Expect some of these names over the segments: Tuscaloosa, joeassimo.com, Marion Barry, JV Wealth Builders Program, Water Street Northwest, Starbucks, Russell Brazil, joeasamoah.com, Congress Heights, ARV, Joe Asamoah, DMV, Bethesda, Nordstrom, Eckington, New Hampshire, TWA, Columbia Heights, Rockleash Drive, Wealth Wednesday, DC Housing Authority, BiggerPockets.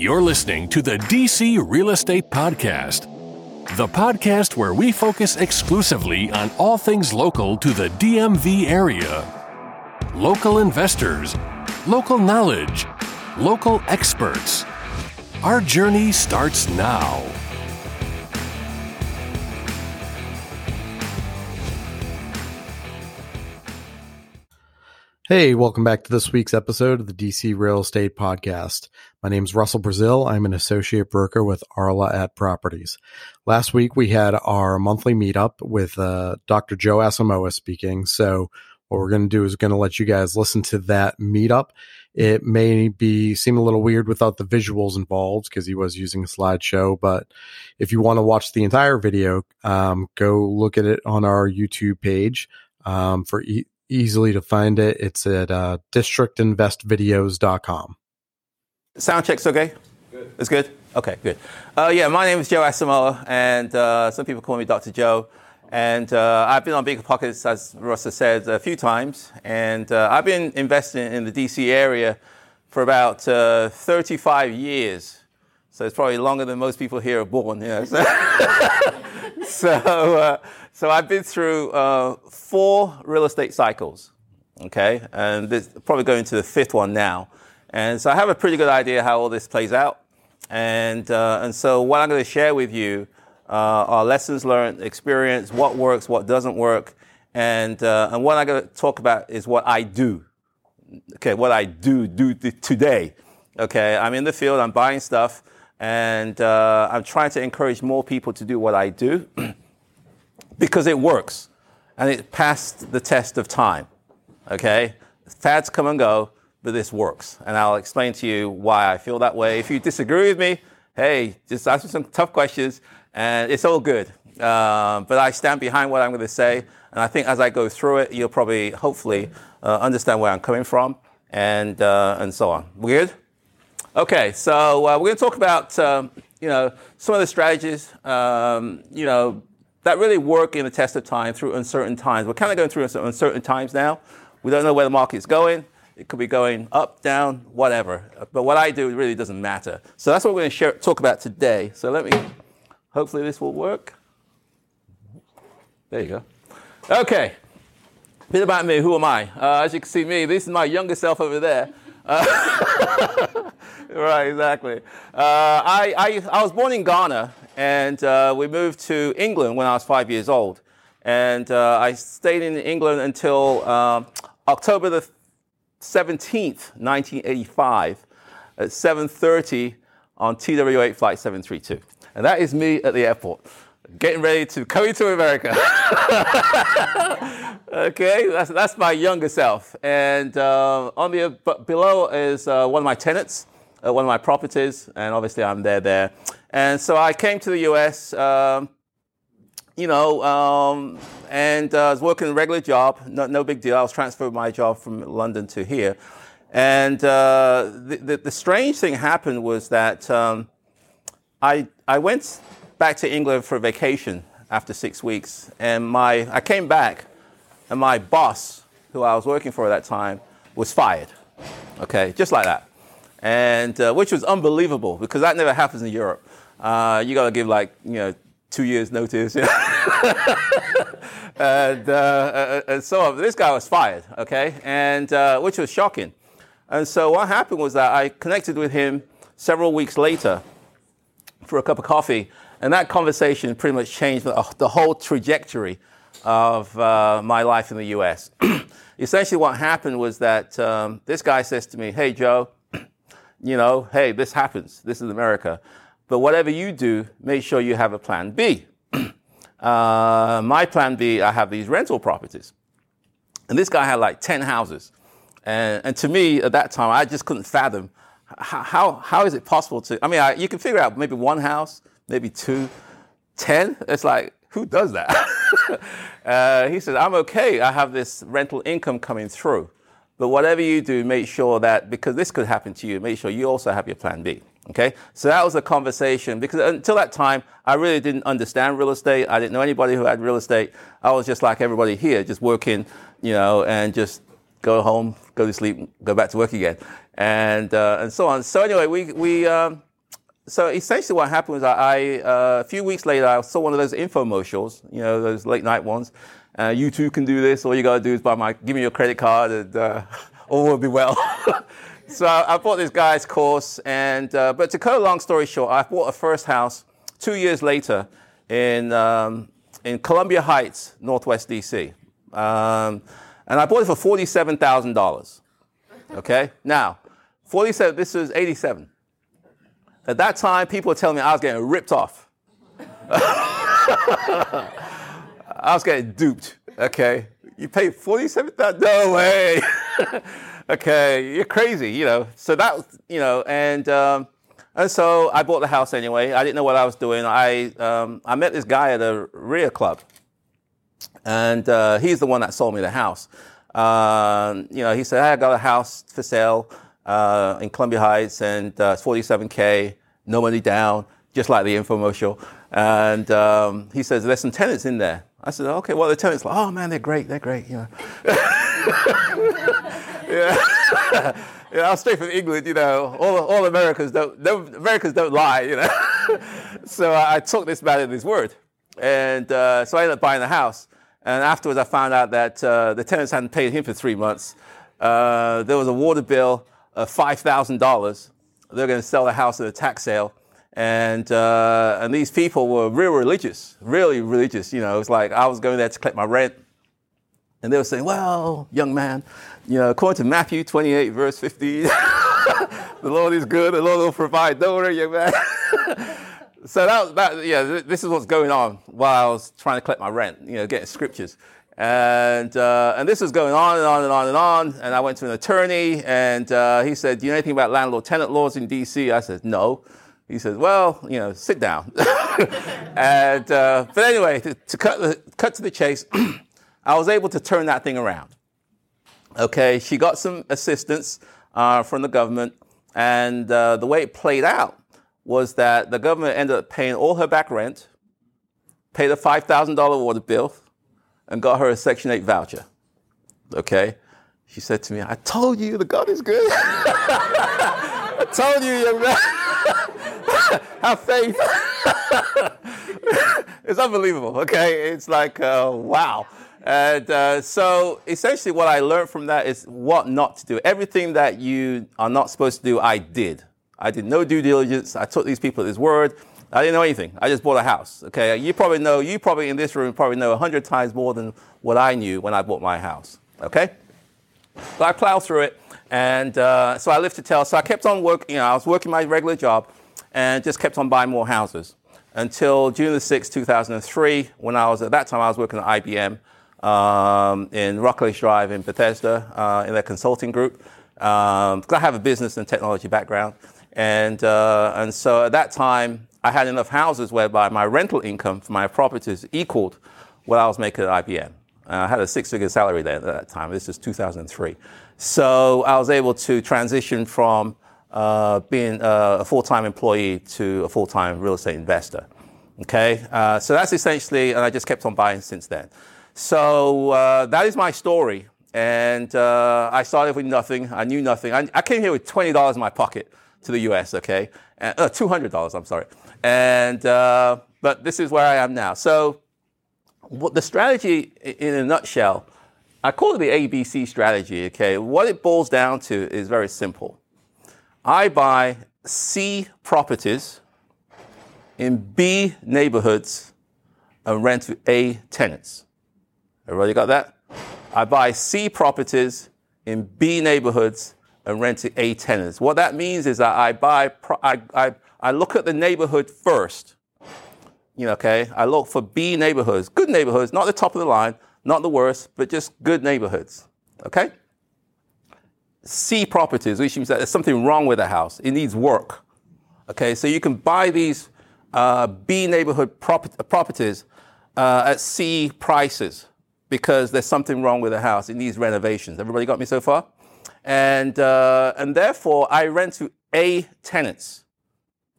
You're listening to the DC Real Estate Podcast, the podcast where we focus exclusively on all things local to the DMV area. Local investors, local knowledge, local experts. Our journey starts now. Hey, welcome back to this week's episode of the DC Real Estate Podcast. My name is Russell Brazil. I'm an associate broker with Arla at Properties. Last week, we had our monthly meetup with Dr. Joe Asamoah speaking. So what we're going to do is going to let you guys listen to that meetup. It may seem a little weird without the visuals involved because he was using a slideshow. But if you want to watch the entire video, go look at it on our YouTube page for easily to find it. It's at districtinvestvideos.com. Sound check's okay? Good. It's good? Okay, good. My name is Joe Asamoah, and some people call me Dr. Joe. And I've been on BiggerPockets, as Russ has said, a few times. And I've been investing in the DC area for about 35 years. So it's probably longer than most people here are born. Yeah. So I've been through four real estate cycles, okay? And this probably going to the fifth one now. And so I have a pretty good idea how all this plays out. And so what I'm going to share with you are lessons learned, experience, what works, what doesn't work. And what I'm going to talk about is what I do. Okay, what I do today. Okay, I'm in the field, I'm buying stuff. And I'm trying to encourage more people to do what I do because it works and it passed the test of time, okay? Fads come and go, but this works. And I'll explain to you why I feel that way. If you disagree with me, hey, just ask me some tough questions and it's all good. But I stand behind what I'm going to say. And I think as I go through it, you'll probably, hopefully, understand where I'm coming from and so on. We good? Okay, so we're going to talk about, some of the strategies, that really work in the test of time through uncertain times. We're kind of going through uncertain times now. We don't know where the market's going. It could be going up, down, whatever. But what I do really doesn't matter. So that's what we're going to talk about today. So hopefully this will work. There you go. Okay, a bit about me. Who am I? As you can see me, this is my younger self over there. Right, exactly. I was born in Ghana, and we moved to England when I was 5 years old. And I stayed in England until October the 17th, 1985, at 7:30 on TWA Flight 732. And that is me at the airport, getting ready to come to America. Okay, that's my younger self. And on the below is one of my tenants at one of my properties, and obviously I'm there. And so I came to the U.S., and I was working a regular job, no big deal. I was transferred my job from London to here. And the strange thing happened was that I went back to England for a vacation after 6 weeks, and I came back, and my boss, who I was working for at that time, was fired, okay, just like that. And which was unbelievable because that never happens in Europe. You got to give 2 years notice, and so on. This guy was fired, okay, and which was shocking. And so what happened was that I connected with him several weeks later for a cup of coffee, and that conversation pretty much changed the whole trajectory of my life in the U.S. Essentially, what happened was that this guy says to me, "Hey, Joe." Hey, this happens. This is America. But whatever you do, make sure you have a plan B. My plan B, I have these rental properties. And this guy had 10 houses. And to me, at that time, I just couldn't fathom how is it possible to... you can figure out maybe one house, maybe 2, 10. It's who does that? He said, I'm okay. I have this rental income coming through. But whatever you do, make sure that, because this could happen to you, make sure you also have your plan B, okay? So that was a conversation, because until that time, I really didn't understand real estate. I didn't know anybody who had real estate. I was just like everybody here, just working, and just go home, go to sleep, go back to work again, and so on. So anyway, we So essentially what happened was I a few weeks later, I saw one of those infomercials, you know, those late night ones. You too can do this. All you got to do is give me your credit card and all will be well. So I bought this guy's course. But to cut a long story short, I bought a first house 2 years later in Columbia Heights, Northwest D.C. And I bought it for $47,000. Okay? Now, 47, this was 87. At that time, people were telling me I was getting ripped off. I was getting duped. Okay? You paid $47,000? No way. Okay, you're crazy, you know. So that, you know, and so I bought the house anyway. I didn't know what I was doing. I met this guy at a RIA club. And he's the one that sold me the house. You know, he said, hey, I got a house for sale in Columbia Heights, and it's $47,000, no money down, just like the infomercial. And he says, there's some tenants in there. I said, okay, well, the tenants like, oh, man, they're great, you know. Yeah. Yeah, I was straight from England, you know. All Americans don't lie, you know. So I took this man at his word. And so I ended up buying the house. And afterwards, I found out that the tenants hadn't paid him for 3 months. There was a water bill of $5,000. They were going to sell the house at a tax sale. And these people were really religious. You know, it was like I was going there to collect my rent. And they were saying, well, young man, you know, according to Matthew 28, verse 15, the Lord is good, the Lord will provide. Don't worry, young man. So this is what's going on while I was trying to collect my rent, you know, getting scriptures. And this was going on and on and on and on. And I went to an attorney and he said, do you know anything about landlord-tenant laws in D.C.? I said, no. He said, well, you know, sit down. And but anyway, to cut to the chase, I was able to turn that thing around. Okay, she got some assistance from the government. And the way it played out was that the government ended up paying all her back rent, paid a $5,000 water bill, and got her a Section 8 voucher. Okay? She said to me, I told you the God is good. I told you, young man. Have faith. It's unbelievable, okay? It's like, wow. And so essentially what I learned from that is what not to do. Everything that you are not supposed to do, I did. I did no due diligence. I took these people at his word. I didn't know anything. I just bought a house. Okay, you probably in this room probably know 100 times more than what I knew when I bought my house. Okay, so I plowed through it, and so I lived to tell. So I kept on working. You know, I was working my regular job, and just kept on buying more houses until June the 6th, 2003, when I was working at IBM in Rockleash Drive in Bethesda in their consulting group. Because I have a business and technology background. And so at that time, I had enough houses whereby my rental income for my properties equaled what I was making at IBM. I had a six-figure salary there at that time. This is 2003. So I was able to transition from being a full-time employee to a full-time real estate investor. Okay? So that's essentially, and I just kept on buying since then. So that is my story. And I started with nothing. I knew nothing. I came here with $20 in my pocket to the U.S., okay? $200, I'm sorry. And but this is where I am now. So what the strategy in a nutshell, I call it the ABC strategy, okay? What it boils down to is very simple. I buy C properties in B neighborhoods and rent to A tenants. Everybody got that? I buy C properties in B neighborhoods and rent to A tenants. What that means is that I look at the neighborhood first. You know, okay? I look for B neighborhoods, good neighborhoods, not the top of the line, not the worst, but just good neighborhoods. Okay? C properties, which means that there's something wrong with the house. It needs work. Okay? So you can buy these B neighborhood properties at C prices, because there's something wrong with the house. It needs renovations. Everybody got me so far? And therefore, I rent to A tenants,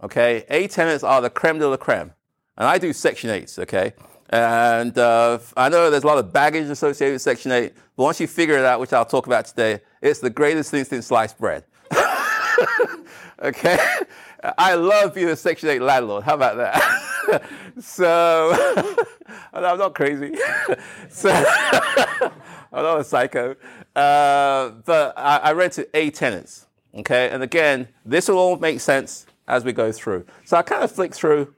okay? A tenants are the creme de la creme. And I do Section 8s, okay? And I know there's a lot of baggage associated with Section 8, but once you figure it out, which I'll talk about today, it's the greatest thing since sliced bread. Okay? I love being a Section 8 landlord. How about that? So, I'm not crazy. So, I'm not a psycho. But I rented 8 tenants. Okay, and again, this will all make sense as we go through. So I kind of flick through.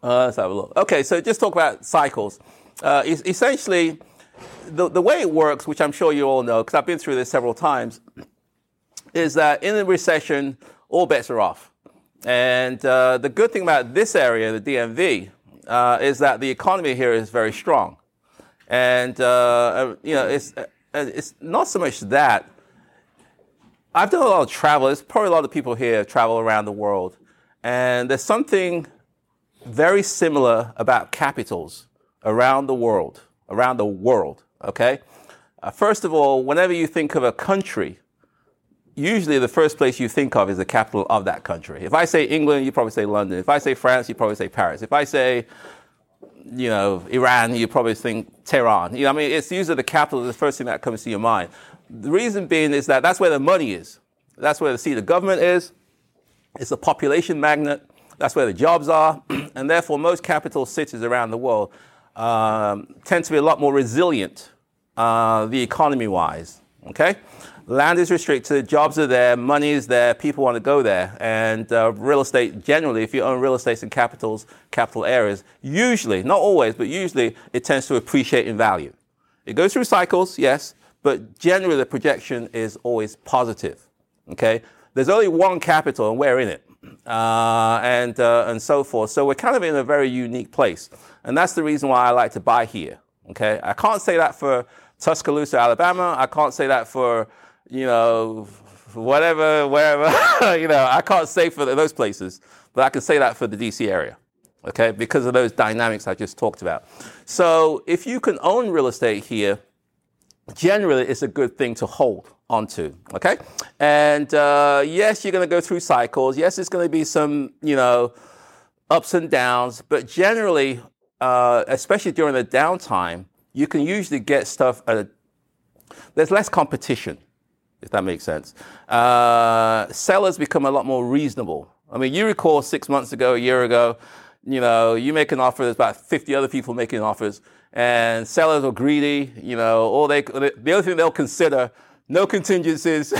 Let's have a look. Okay, so just talk about cycles. Essentially, the way it works, which I'm sure you all know, because I've been through this several times, is that in a recession, all bets are off. And the good thing about this area, the DMV, is that the economy here is very strong. And, you know, it's not so much that. I've done a lot of travel. There's probably a lot of people here travel around the world. And there's something very similar about capitals around the world, okay? First of all, whenever you think of a country, usually the first place you think of is the capital of that country. If I say England, you probably say London. If I say France, you probably say Paris. If I say, you know, Iran, you probably think Tehran. You know, I mean, it's usually the capital is the first thing that comes to your mind. The reason being is that that's where the money is. That's where the seat of government is. It's a population magnet. That's where the jobs are. And therefore, most capital cities around the world tend to be a lot more resilient, the economy-wise, okay? Land is restricted, jobs are there, money is there, people want to go there. And real estate, generally, if you own real estate in capital areas, usually, not always, but usually, it tends to appreciate in value. It goes through cycles, yes, but generally the projection is always positive, okay? There's only one capital and we're in it, and so forth. So we're kind of in a very unique place. And that's the reason why I like to buy here, okay? I can't say that for Tuscaloosa, Alabama. I can't say that for, you know, whatever, wherever. You know, I can't say for those places, but I can say that for the DC area, okay? Because of those dynamics I just talked about. So if you can own real estate here, generally, it's a good thing to hold onto, okay? And yes, you're going to go through cycles. Yes, it's going to be some, you know, ups and downs. But generally, especially during the downtime, you can usually get stuff at a... There's less competition, if that makes sense. Sellers become a lot more reasonable. I mean, you recall 6 months ago, a year ago, you know, you make an offer, there's about 50 other people making offers, and sellers are greedy, you know, or the other thing they'll consider, no contingencies,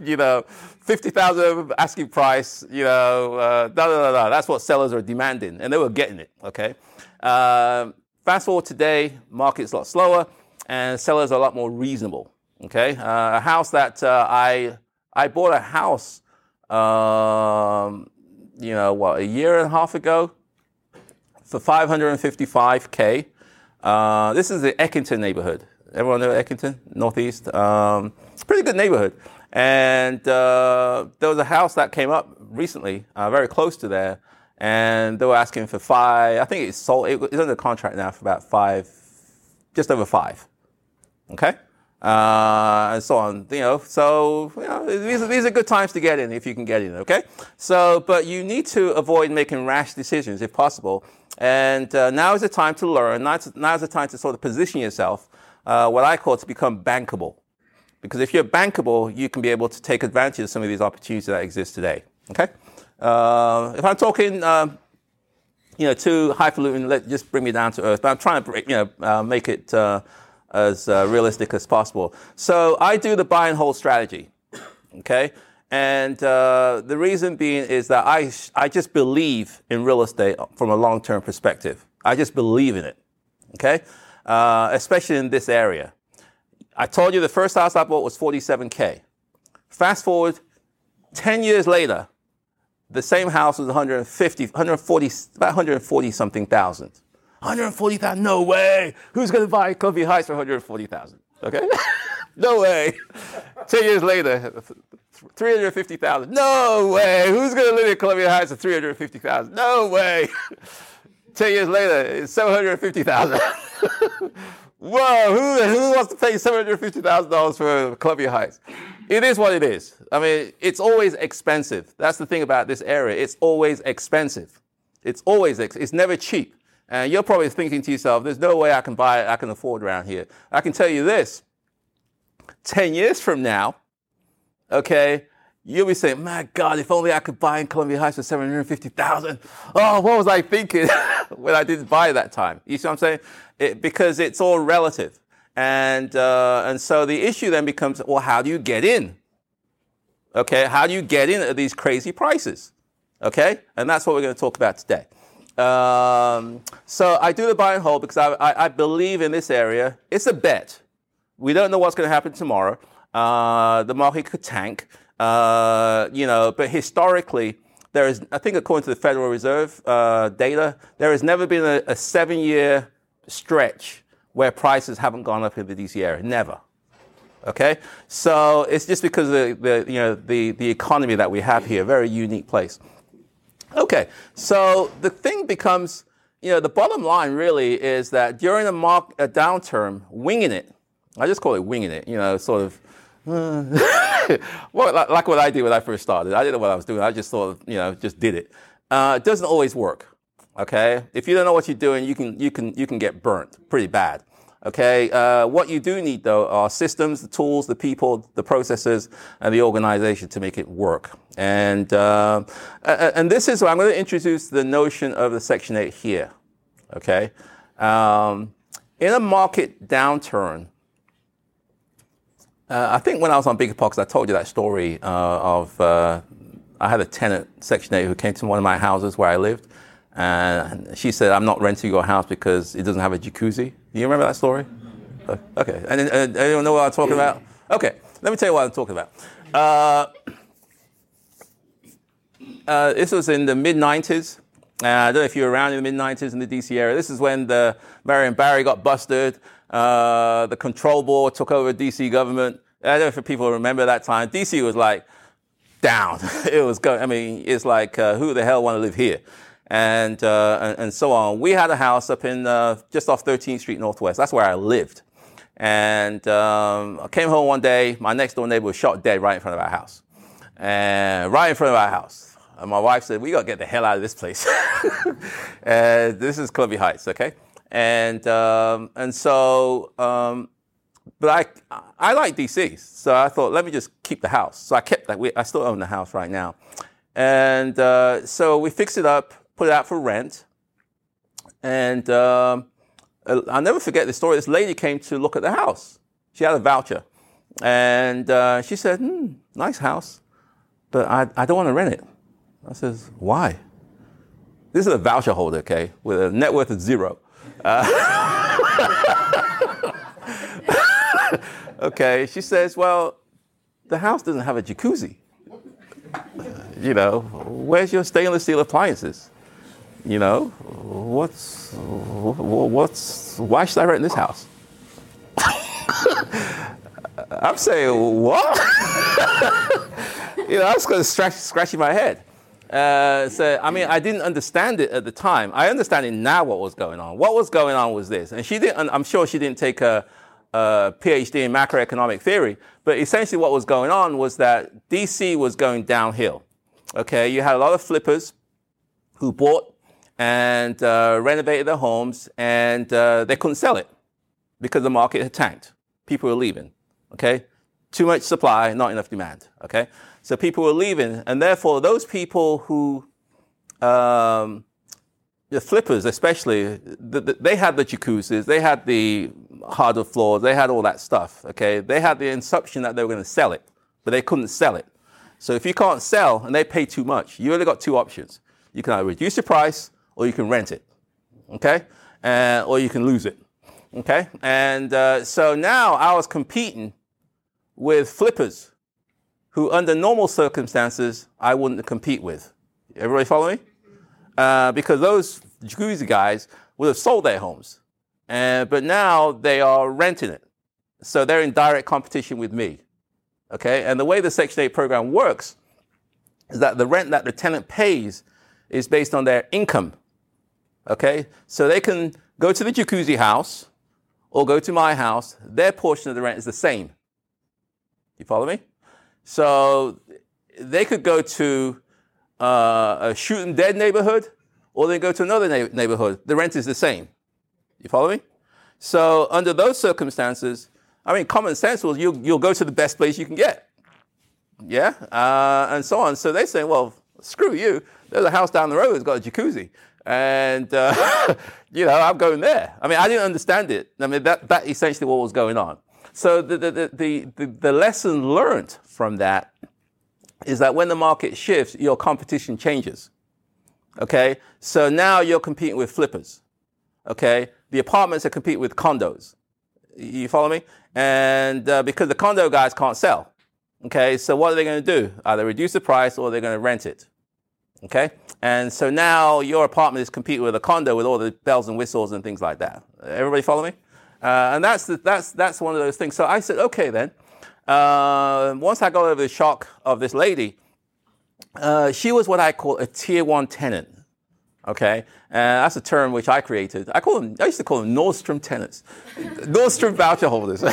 you know, 50,000 asking price, you know, that's what sellers are demanding, and they were getting it, okay? Fast forward today, market's a lot slower, and sellers are a lot more reasonable, okay? A house that I bought a house, you know, what, a year and a half ago, for $555K. This is the Eckington neighborhood. Everyone know Eckington? Northeast. It's a pretty good neighborhood. And there was a house that came up recently, very close to there, and they were asking for $5. I think it's sold. It's under contract now for about $5, just over $5. Okay, and so on. You know, so you know, these are good times to get in if you can get in. Okay, so but you need to avoid making rash decisions if possible. And now is the time to learn. Now is the time to sort of position yourself, what I call to become bankable. Because if you're bankable, you can be able to take advantage of some of these opportunities that exist today. Okay? If I'm talking, you know, too highfalutin, just bring me down to earth. But I'm trying to break, you know, make it as realistic as possible. So I do the buy and hold strategy. Okay? And the reason being is that I just believe in real estate from a long-term perspective. I just believe in it, okay? Especially in this area. I told you the first house I bought was $47K. Fast forward 10 years later, the same house was about 140,000. 140,000, no way. Who's going to buy Columbia Heights for 140,000? Okay? No way. 10 years later, 350,000. No way. Who's going to live in Columbia Heights for 350,000? No way. 10 years later, it's 750,000. Whoa, who wants to pay $750,000 for Columbia Heights? It is what it is. I mean, it's always expensive. That's the thing about this area. It's always expensive. It's never cheap. And you're probably thinking to yourself, there's no way I can buy it, I can afford around here. I can tell you this, 10 years from now, okay, You'll be saying, my God, if only I could buy in Columbia Heights for $750,000. Oh, what was I thinking when I didn't buy that time? You see what I'm saying? Because it's all relative. And so the issue then becomes, well, how do you get in? Okay, how do you get in at these crazy prices? Okay, and that's what we're going to talk about today. So I do the buy and hold because I believe in this area. It's a bet. We don't know what's going to happen tomorrow. The market could tank. But historically, there is, I think according to the Federal Reserve data, there has never been a 7-year stretch where prices haven't gone up in the DC area. Never. Okay? So it's just because of the economy that we have here, a very unique place. Okay. So the thing becomes, the bottom line really is that during a downturn, winging it, I just call it winging it, sort of, well, like what I did when I first started. I didn't know what I was doing. I just sort of, just did it. It doesn't always work. Okay. If you don't know what you're doing, you can get burnt pretty bad. Okay. What you do need though are systems, the tools, the people, the processes, and the organization to make it work. And this is where I'm going to introduce the notion of the Section 8 here. Okay. In a market downturn. I think when I was on BiggerPockets, I told you that story of I had a tenant, Section 8, who came to one of my houses where I lived, and she said, "I'm not renting your house because it doesn't have a jacuzzi." Do you remember that story? Okay. And anyone know what I'm talking about? Okay. Let me tell you what I'm talking about. This was in the mid-'90s. I don't know if you were around in the mid-'90s in the D.C. area. This is when the Marion Barry got busted. The control board took over DC government. I don't know if people remember that time. DC was like down. It was going, I mean, it's like, who the hell want to live here? And so on. We had a house up in, just off 13th Street Northwest. That's where I lived. And I came home one day. My next door neighbor was shot dead right in front of our house. And my wife said, "We got to get the hell out of this place." This is Columbia Heights, okay? But I like DC, so I thought, let me just keep the house. So I kept that. I still own the house right now. So we fixed it up, put it out for rent. And I'll never forget this story. This lady came to look at the house. She had a voucher. And she said, "Nice house, but I don't want to rent it." I says, "Why?" This is a voucher holder, okay, with a net worth of zero. Okay, she says, "Well, the house doesn't have a jacuzzi. Where's your stainless steel appliances? Why should I rent this house?" I'm saying, what? I was kind of scratching my head. I didn't understand it at the time. I understand it now what was going on. What was going on was this. And she didn't, and I'm sure she didn't take a PhD in macroeconomic theory, but essentially what was going on was that DC was going downhill. Okay, you had a lot of flippers who bought and renovated their homes, and they couldn't sell it because the market had tanked. People were leaving, okay? Too much supply, not enough demand, okay? So people were leaving, and therefore those people who, the flippers especially, they had the jacuzzis, they had the hardwood floors, they had all that stuff, okay? They had the assumption that they were going to sell it, but they couldn't sell it. So if you can't sell and they pay too much, you only got two options. You can either reduce your price or you can rent it, okay? Or you can lose it, okay? So now I was competing with flippers who under normal circumstances, I wouldn't compete with. Everybody follow me? Because those jacuzzi guys would have sold their homes. But now they are renting it. So they're in direct competition with me. Okay? And the way the Section 8 program works is that the rent that the tenant pays is based on their income. Okay? So they can go to the jacuzzi house or go to my house. Their portion of the rent is the same. You follow me? So they could go to a shooting dead neighborhood, or they go to another neighborhood. The rent is the same. You follow me? So under those circumstances, common sense was you'll go to the best place you can get. Yeah, and so on. So they say, well, screw you. There's a house down the road that's got a jacuzzi. And, you know, I'm going there. I mean, I didn't understand it. I mean, that essentially what was going on. So the lesson learned from that is that when the market shifts, your competition changes. Okay. So now you're competing with flippers. Okay. The apartments are competing with condos. You follow me? And, because the condo guys can't sell. Okay. So what are they going to do? Either reduce the price or they're going to rent it. Okay. And so now your apartment is competing with a condo with all the bells and whistles and things like that. Everybody follow me? And that's one of those things. So I said, okay then. Once I got over the shock of this lady, she was what I call a tier 1 tenant. Okay. And that's a term which I created. I used to call them Nordstrom tenants. Nordstrom voucher holders.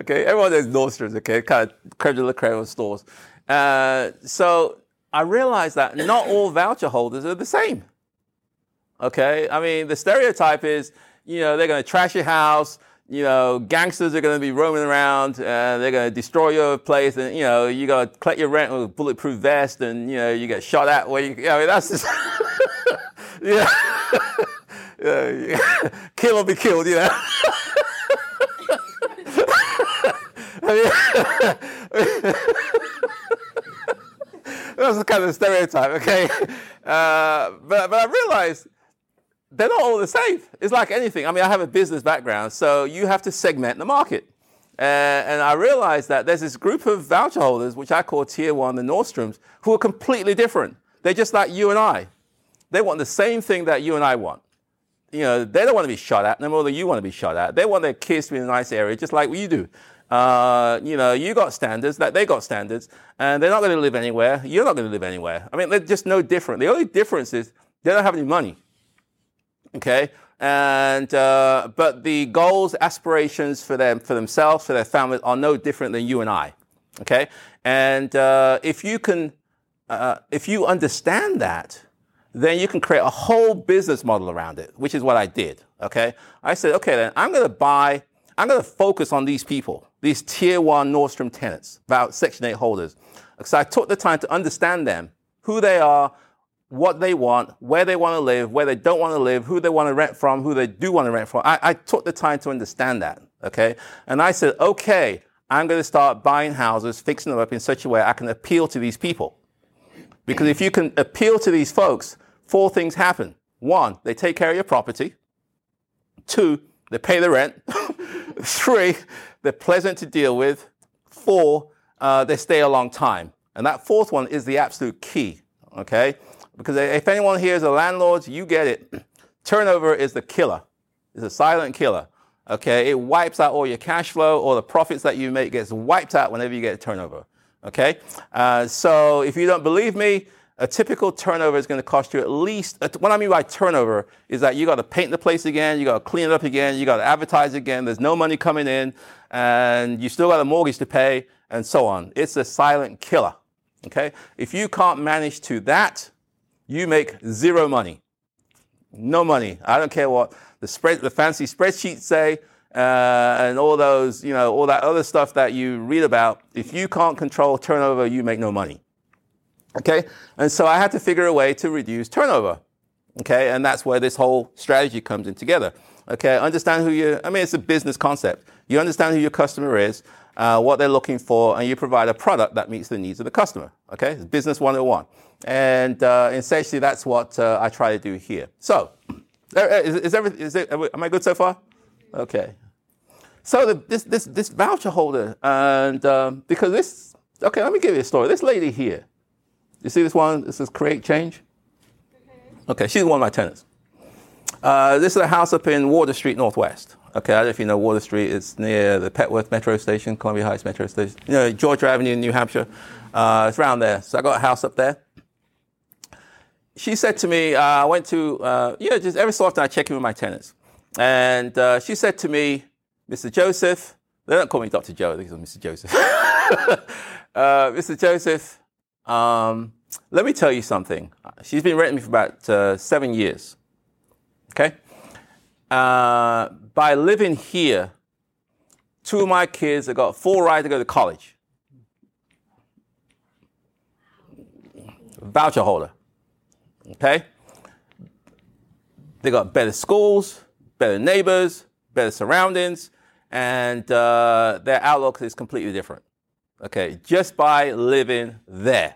Okay. Everyone knows Nordstrom's, okay. Kind of creme de la creme of stores. So I realized that not all voucher holders are the same. Okay. I mean, the stereotype is, you know, they're going to trash your house. You know, gangsters are going to be roaming around. They're going to destroy your place, and you know, you got to collect your rent with a bulletproof vest, and you know, you get shot at. Where you, I mean, that's just, you know, kill or be killed. You know, I mean, that's the kind of stereotype, okay? But I realized they're not all the same. It's like anything. I mean, I have a business background, so you have to segment the market. And I realized that there's this group of voucher holders, which I call tier 1, the Nordstroms, who are completely different. They're just like you and I. They want the same thing that you and I want. You know, they don't want to be shot at no more than you want to be shot at. They want their kids to be in a nice area, just like you do. You know, you got standards, like they got standards, and they're not going to live anywhere. You're not going to live anywhere. I mean, they're just no different. The only difference is they don't have any money. Okay, and but the goals, aspirations for them, for themselves, for their families are no different than you and I. Okay, and if you understand that, then you can create a whole business model around it, which is what I did. Okay, I said, okay, then I'm going to focus on these people, these tier 1 Nordstrom tenants, about Section 8 holders, because I took the time to understand them, who they are, what they want, where they want to live, where they don't want to live, who they want to rent from, who they do want to rent from. I took the time to understand that, okay? And I said, okay, I'm going to start buying houses, fixing them up in such a way I can appeal to these people. Because if you can appeal to these folks, 4 things happen. 1, they take care of your property. 2, they pay the rent. 3, they're pleasant to deal with. 4, they stay a long time. And that 4th one is the absolute key, okay? Because if anyone here is a landlord, you get it. Turnover is the killer. It's a silent killer. Okay, it wipes out all your cash flow, all the profits that you make gets wiped out whenever you get a turnover. Okay, so if you don't believe me, a typical turnover is going to cost you at least. What I mean by turnover is that you got to paint the place again, you got to clean it up again, you got to advertise again. There's no money coming in, and you still got a mortgage to pay, and so on. It's a silent killer. Okay, if you can't manage to that, you make zero money. No money. I don't care what the fancy spreadsheets say, and all those, you know, all that other stuff that you read about. If you can't control turnover, you make no money. Okay? And so I had to figure a way to reduce turnover. Okay? And that's where this whole strategy comes in together. Okay? Understand it's a business concept. You understand who your customer is, what they're looking for, and you provide a product that meets the needs of the customer. Okay? It's business 101. And essentially, that's what I try to do here. So, am I good so far? Okay. So this voucher holder, and let me give you a story. This lady here, you see this one? This is Create Change. Okay, she's one of my tenants. This is a house up in Water Street Northwest. Okay, I don't know if you know Water Street. It's near the Petworth Metro Station, Columbia Heights Metro Station. You know, Georgia Avenue in New Hampshire. It's around there. So I got a house up there. She said to me, I went to, just every so often I check in with my tenants. And she said to me, Mr. Joseph, they don't call me Dr. Joe, I think it's Mr. Joseph. Mr. Joseph, let me tell you something. She's been renting me for about 7 years. Okay? By living here, 2 of my kids have got full right to go to college. voucher holder. Okay? They got better schools, better neighbors, better surroundings, and their outlook is completely different. Okay, just by living there.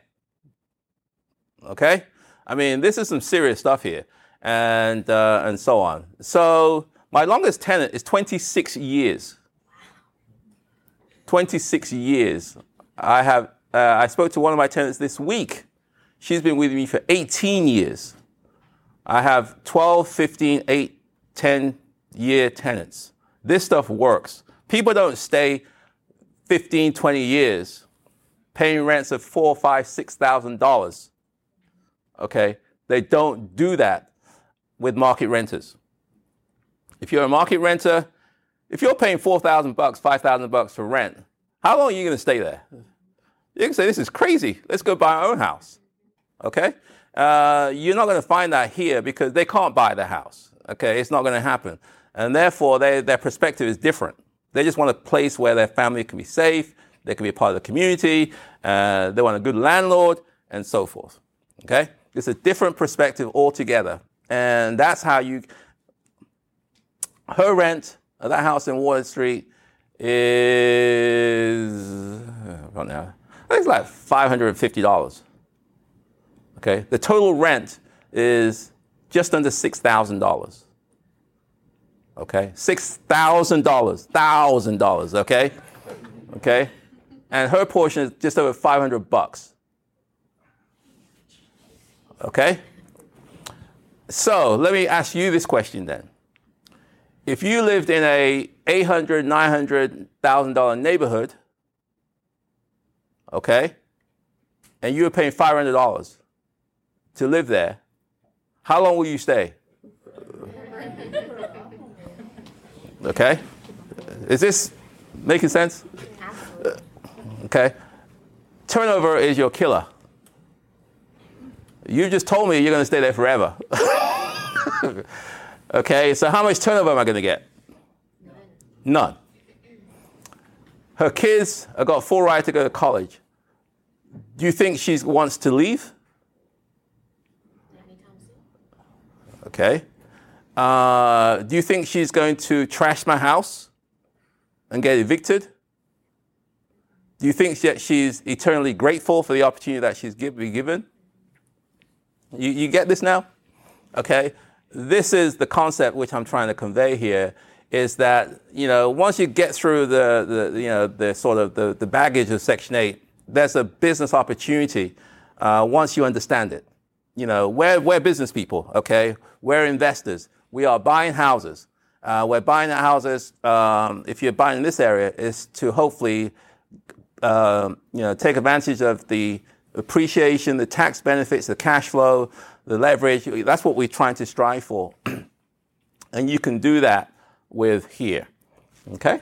Okay? I mean, this is some serious stuff here, and so on. So my longest tenant is 26 years. 26 years. I have. I spoke to one of my tenants this week. She's been with me for 18 years. I have 12, 15, 8, 10-year tenants. This stuff works. People don't stay 15, 20 years paying rents of $4,000, $5,000, $6,000. Okay? They don't do that with market renters. If you're a market renter, if you're paying $4,000, $5,000 for rent, how long are you going to stay there? You can say, this is crazy. Let's go buy our own house. Okay? You're not going to find that here because they can't buy the house. Okay? It's not going to happen. And therefore, their perspective is different. They just want a place where their family can be safe. They can be a part of the community. They want a good landlord and so forth. Okay? It's a different perspective altogether. And that's how you... Her rent of that house in Water Street is... I think it's like $550. Okay? The total rent is just under $6,000. Okay? $6,000. Okay? Okay? And her portion is just over $500. Okay? So, let me ask you this question then. If you lived in a $800, $900,000 neighborhood, okay, and you were paying $500 to live there, how long will you stay? Okay? Is this making sense? Absolutely. Okay. Turnover is your killer. You just told me you're going to stay there forever. Okay, so how much turnover am I going to get? None. Her kids have got full right to go to college. Do you think she wants to leave? Okay. Do you think she's going to trash my house and get evicted? Do you think that she's eternally grateful for the opportunity that she's been given? You get this now? Okay. This is the concept which I'm trying to convey here. Is that, you know, once you get through the baggage of Section 8, there's a business opportunity once you understand it. You know, we're business people, okay? We're investors. We are buying houses. We're buying houses. If you're buying in this area, is to hopefully, take advantage of the appreciation, the tax benefits, the cash flow, the leverage. That's what we're trying to strive for, and you can do that with here. Okay?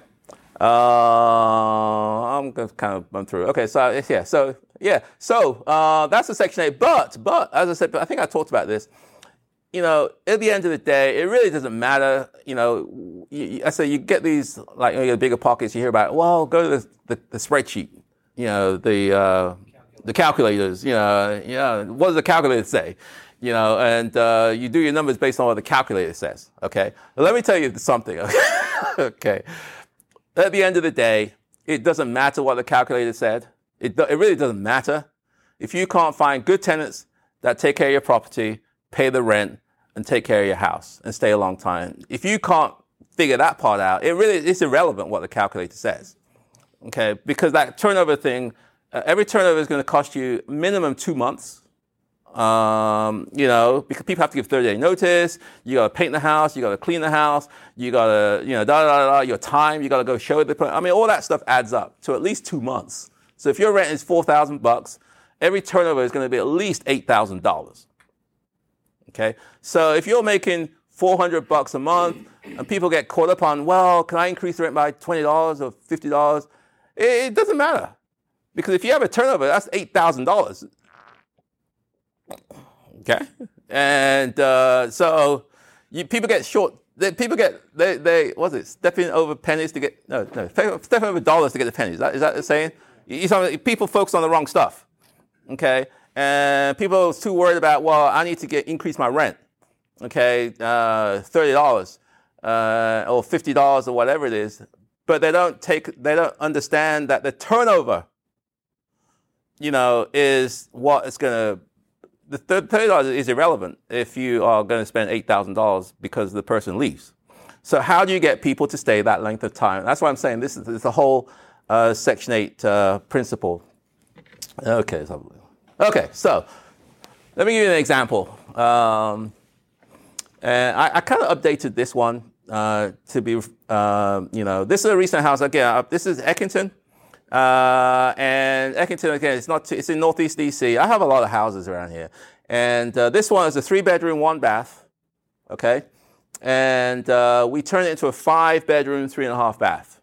I'm going to kind of run through. Okay, so that's the Section 8. But, as I said, I think I talked about this, you know, at the end of the day, it really doesn't matter, you know, you get these, like, you know, bigger pockets, you hear about, well, go to the spreadsheet, you know, the calculators, you know, what does the calculator say? You know, and you do your numbers based on what the calculator says, okay? Well, let me tell you something, okay? At the end of the day, it doesn't matter what the calculator said. It really doesn't matter. If you can't find good tenants that take care of your property, pay the rent, and take care of your house, and stay a long time, if you can't figure that part out, it's irrelevant what the calculator says, okay? Because that turnover thing, every turnover is going to cost you minimum 2 months, you know, because people have to give 30-day notice. You got to paint the house. You got to clean the house. You got to, your time. You got to go show the person. I mean, all that stuff adds up to at least 2 months. So if your rent is $4,000, every turnover is going to be at least $8,000. Okay. So if you're making $400 a month and people get caught up on, well, can I increase the rent by $20 or $50? It doesn't matter, because if you have a turnover, that's $8,000. Okay, and people get short. Stepping over pennies to get stepping over dollars to get the pennies. Is that the saying? People focus on the wrong stuff. Okay, And people was too worried about, well, I need to increase my rent, okay, $30 or $50 or whatever it is. But they don't understand that the turnover, you know, is what it's going to, the $30 is irrelevant if you are going to spend $8,000 because the person leaves. So how do you get people to stay that length of time? That's why I'm saying this is the whole Section 8 principle. Okay, so let me give you an example. And I kind of updated this one to be, you know, this is a recent house. Again, this is Eckington. And Eckington, again, it's in Northeast DC. I have a lot of houses around here. And this one is a 3-bedroom, 1-bath. Okay. And we turned it into a 5-bedroom, 3.5-bath.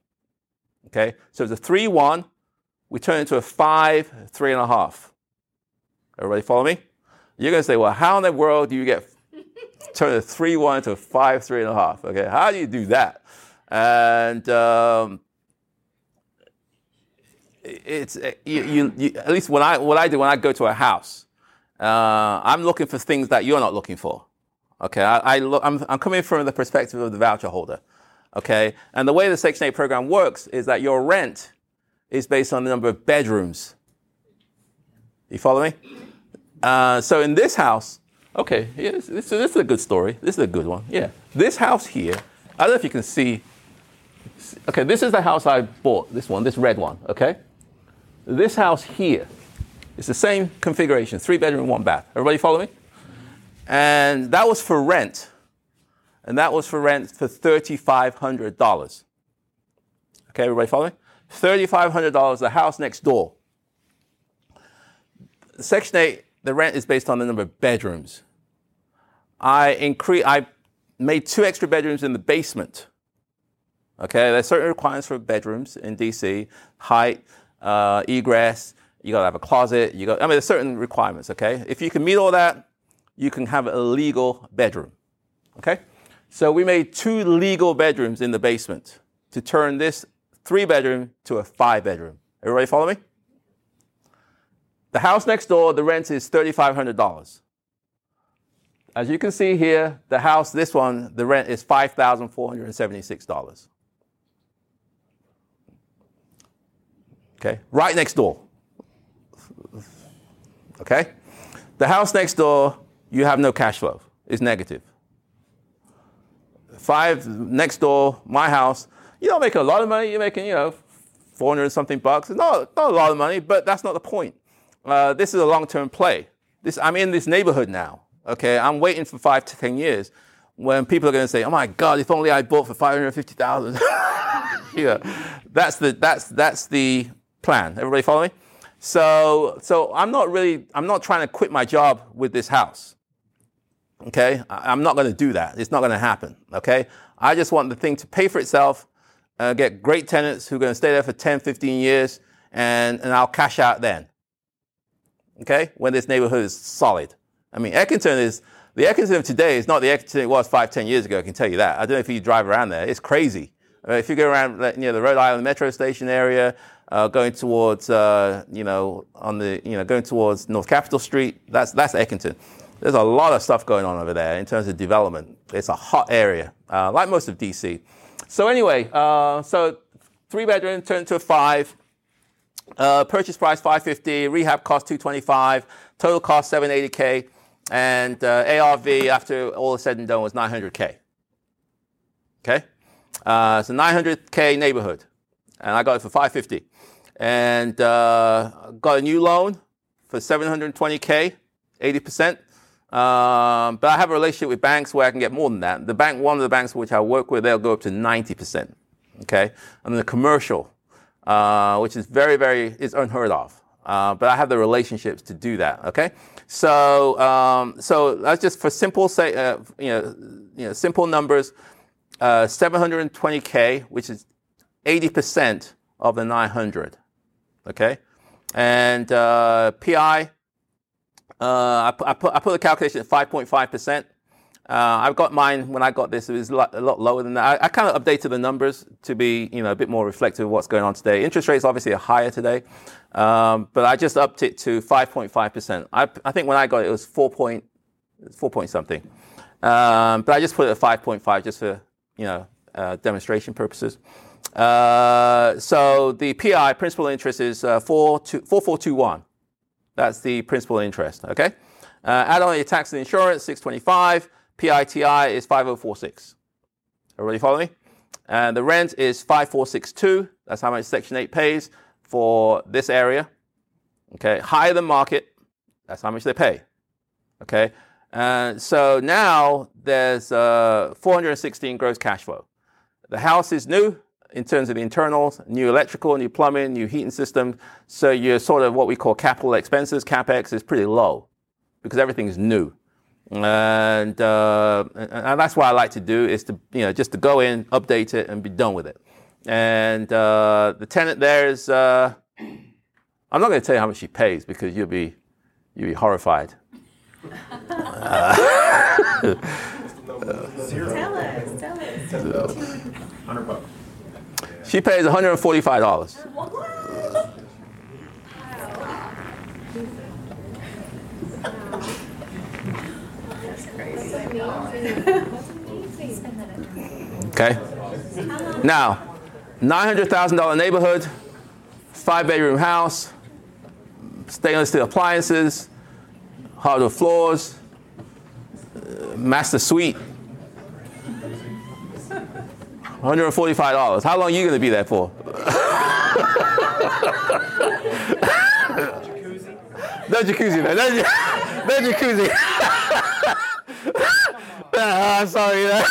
Okay. So it's a 3-1. We turned it into a 5, 3.5. Everybody follow me? You're going to say, well, how in the world do you turn a 3-1 to a 5, 3.5? Okay. How do you do that? And, it's you at least what I go to a house, I'm looking for things that you're not looking for. Okay, I'm coming from the perspective of the voucher holder. Okay, and the way the Section 8 program works is that your rent is based on the number of bedrooms. You follow me? So in this house, okay, yeah, this is a good story. This is a good one. Yeah, this house here. I don't know if you can see. Okay, this is the house I bought. This one, this red one. Okay. This house here, it's the same configuration, 3-bedroom, 1-bath. Everybody follow me? And that was for rent. And that was for rent for $3,500. Okay, everybody follow me? $3,500, the house next door. Section 8, the rent is based on the number of bedrooms. I made 2 extra bedrooms in the basement. Okay, there's certain requirements for bedrooms in DC, height, egress, you gotta have a closet, there's certain requirements, okay? If you can meet all that, you can have a legal bedroom, okay? So we made 2 legal bedrooms in the basement to turn this 3-bedroom to a 5-bedroom. Everybody follow me? The house next door, the rent is $3,500. As you can see here, the house, this one, the rent is $5,476. Okay, right next door. Okay, the house next door, you have no cash flow, it's negative. 5 next door, my house, you don't make a lot of money, you're making, you know, 400 and something bucks. It's not a lot of money, but that's not the point. This is a long-term play. I'm in this neighborhood now, okay? I'm waiting for 5 to 10 years when people are gonna say, oh my God, if only I bought for $550,000. Yeah, that's the plan. Everybody follow me? So I'm not trying to quit my job with this house. Okay? I'm not going to do that. It's not going to happen. Okay? I just want the thing to pay for itself, get great tenants who are going to stay there for 10, 15 years, and I'll cash out then. Okay? When this neighborhood is solid. I mean, the Eckington of today is not the Eckington it was 5, 10 years ago, I can tell you that. I don't know if you drive around there. It's crazy. If you go around near the Rhode Island metro station area, going towards, going towards North Capitol Street. That's Eckington. There's a lot of stuff going on over there in terms of development. It's a hot area, like most of DC. So anyway, so 3-bedroom turned to a 5. Purchase price $550, rehab cost $225, total cost $780K, and ARV after all is said and done was $900K. Okay, it's a $900K neighborhood. And I got it for $550, and got a new loan for $720K, 80%. But I have a relationship with banks where I can get more than that. One of the banks which I work with, they'll go up to 90%. Okay, and the commercial, which is very, very, it's unheard of. But I have the relationships to do that. Okay, so that's just for simple, say, simple numbers. $720K, which is 80% of the 900, okay? And PI, I put a calculation at 5.5%. I've got mine when I got this, it was a lot lower than that. I kind of updated the numbers to be, a bit more reflective of what's going on today. Interest rates obviously are higher today, but I just upped it to 5.5%. I think when I got it, it was 4 point something. But I just put it at 5.5 just for, demonstration purposes. So the PI, principal interest, is 4421. That's the principal interest, okay? Add on your tax and insurance, 625. PITI is 5046. Everybody follow me? And the rent is 5462. That's how much Section 8 pays for this area. Okay, higher than market. That's how much they pay. Okay, so now there's 416 gross cash flow. The house is new in terms of the internals, new electrical, new plumbing, new heating system. So you're sort of what we call capital expenses. CapEx is pretty low, because everything is new, and that's what I like to do, is to just to go in, update it, and be done with it. And the tenant there is, I'm not going to tell you how much she pays, because you'll be horrified. Tell us. $100. She pays $145. What? Okay. Now, $900,000 neighborhood, 5-bedroom house, stainless steel appliances, hardwood floors, master suite. $145. How long are you going to be there for? No jacuzzi, man. No jacuzzi. I'm sorry. No.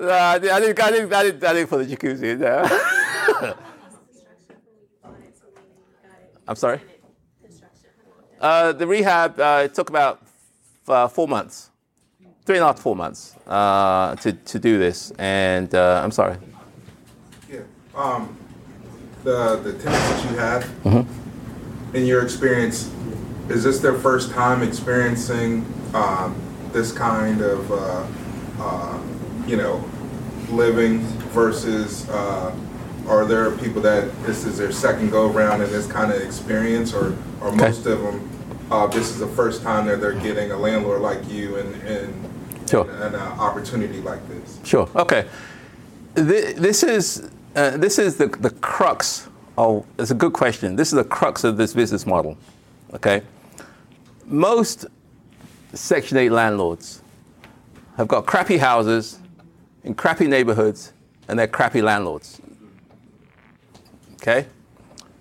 No, I didn't for the jacuzzi. No. I'm sorry. The rehab took about 4 months, 3.5 to 4 months to do this, and I'm sorry. Yeah. The tenants that you have, mm-hmm. in your experience, is this their first time experiencing this kind of, living versus, are there people that this is their second go around in this kind of experience, or okay. Most of them, this is the first time that they're getting a landlord like you and sure. An opportunity like this? Sure. Okay. This is the crux of. It's a good question. This is the crux of this business model. Okay. Most Section 8 landlords have got crappy houses in crappy neighborhoods, and they're crappy landlords. Okay?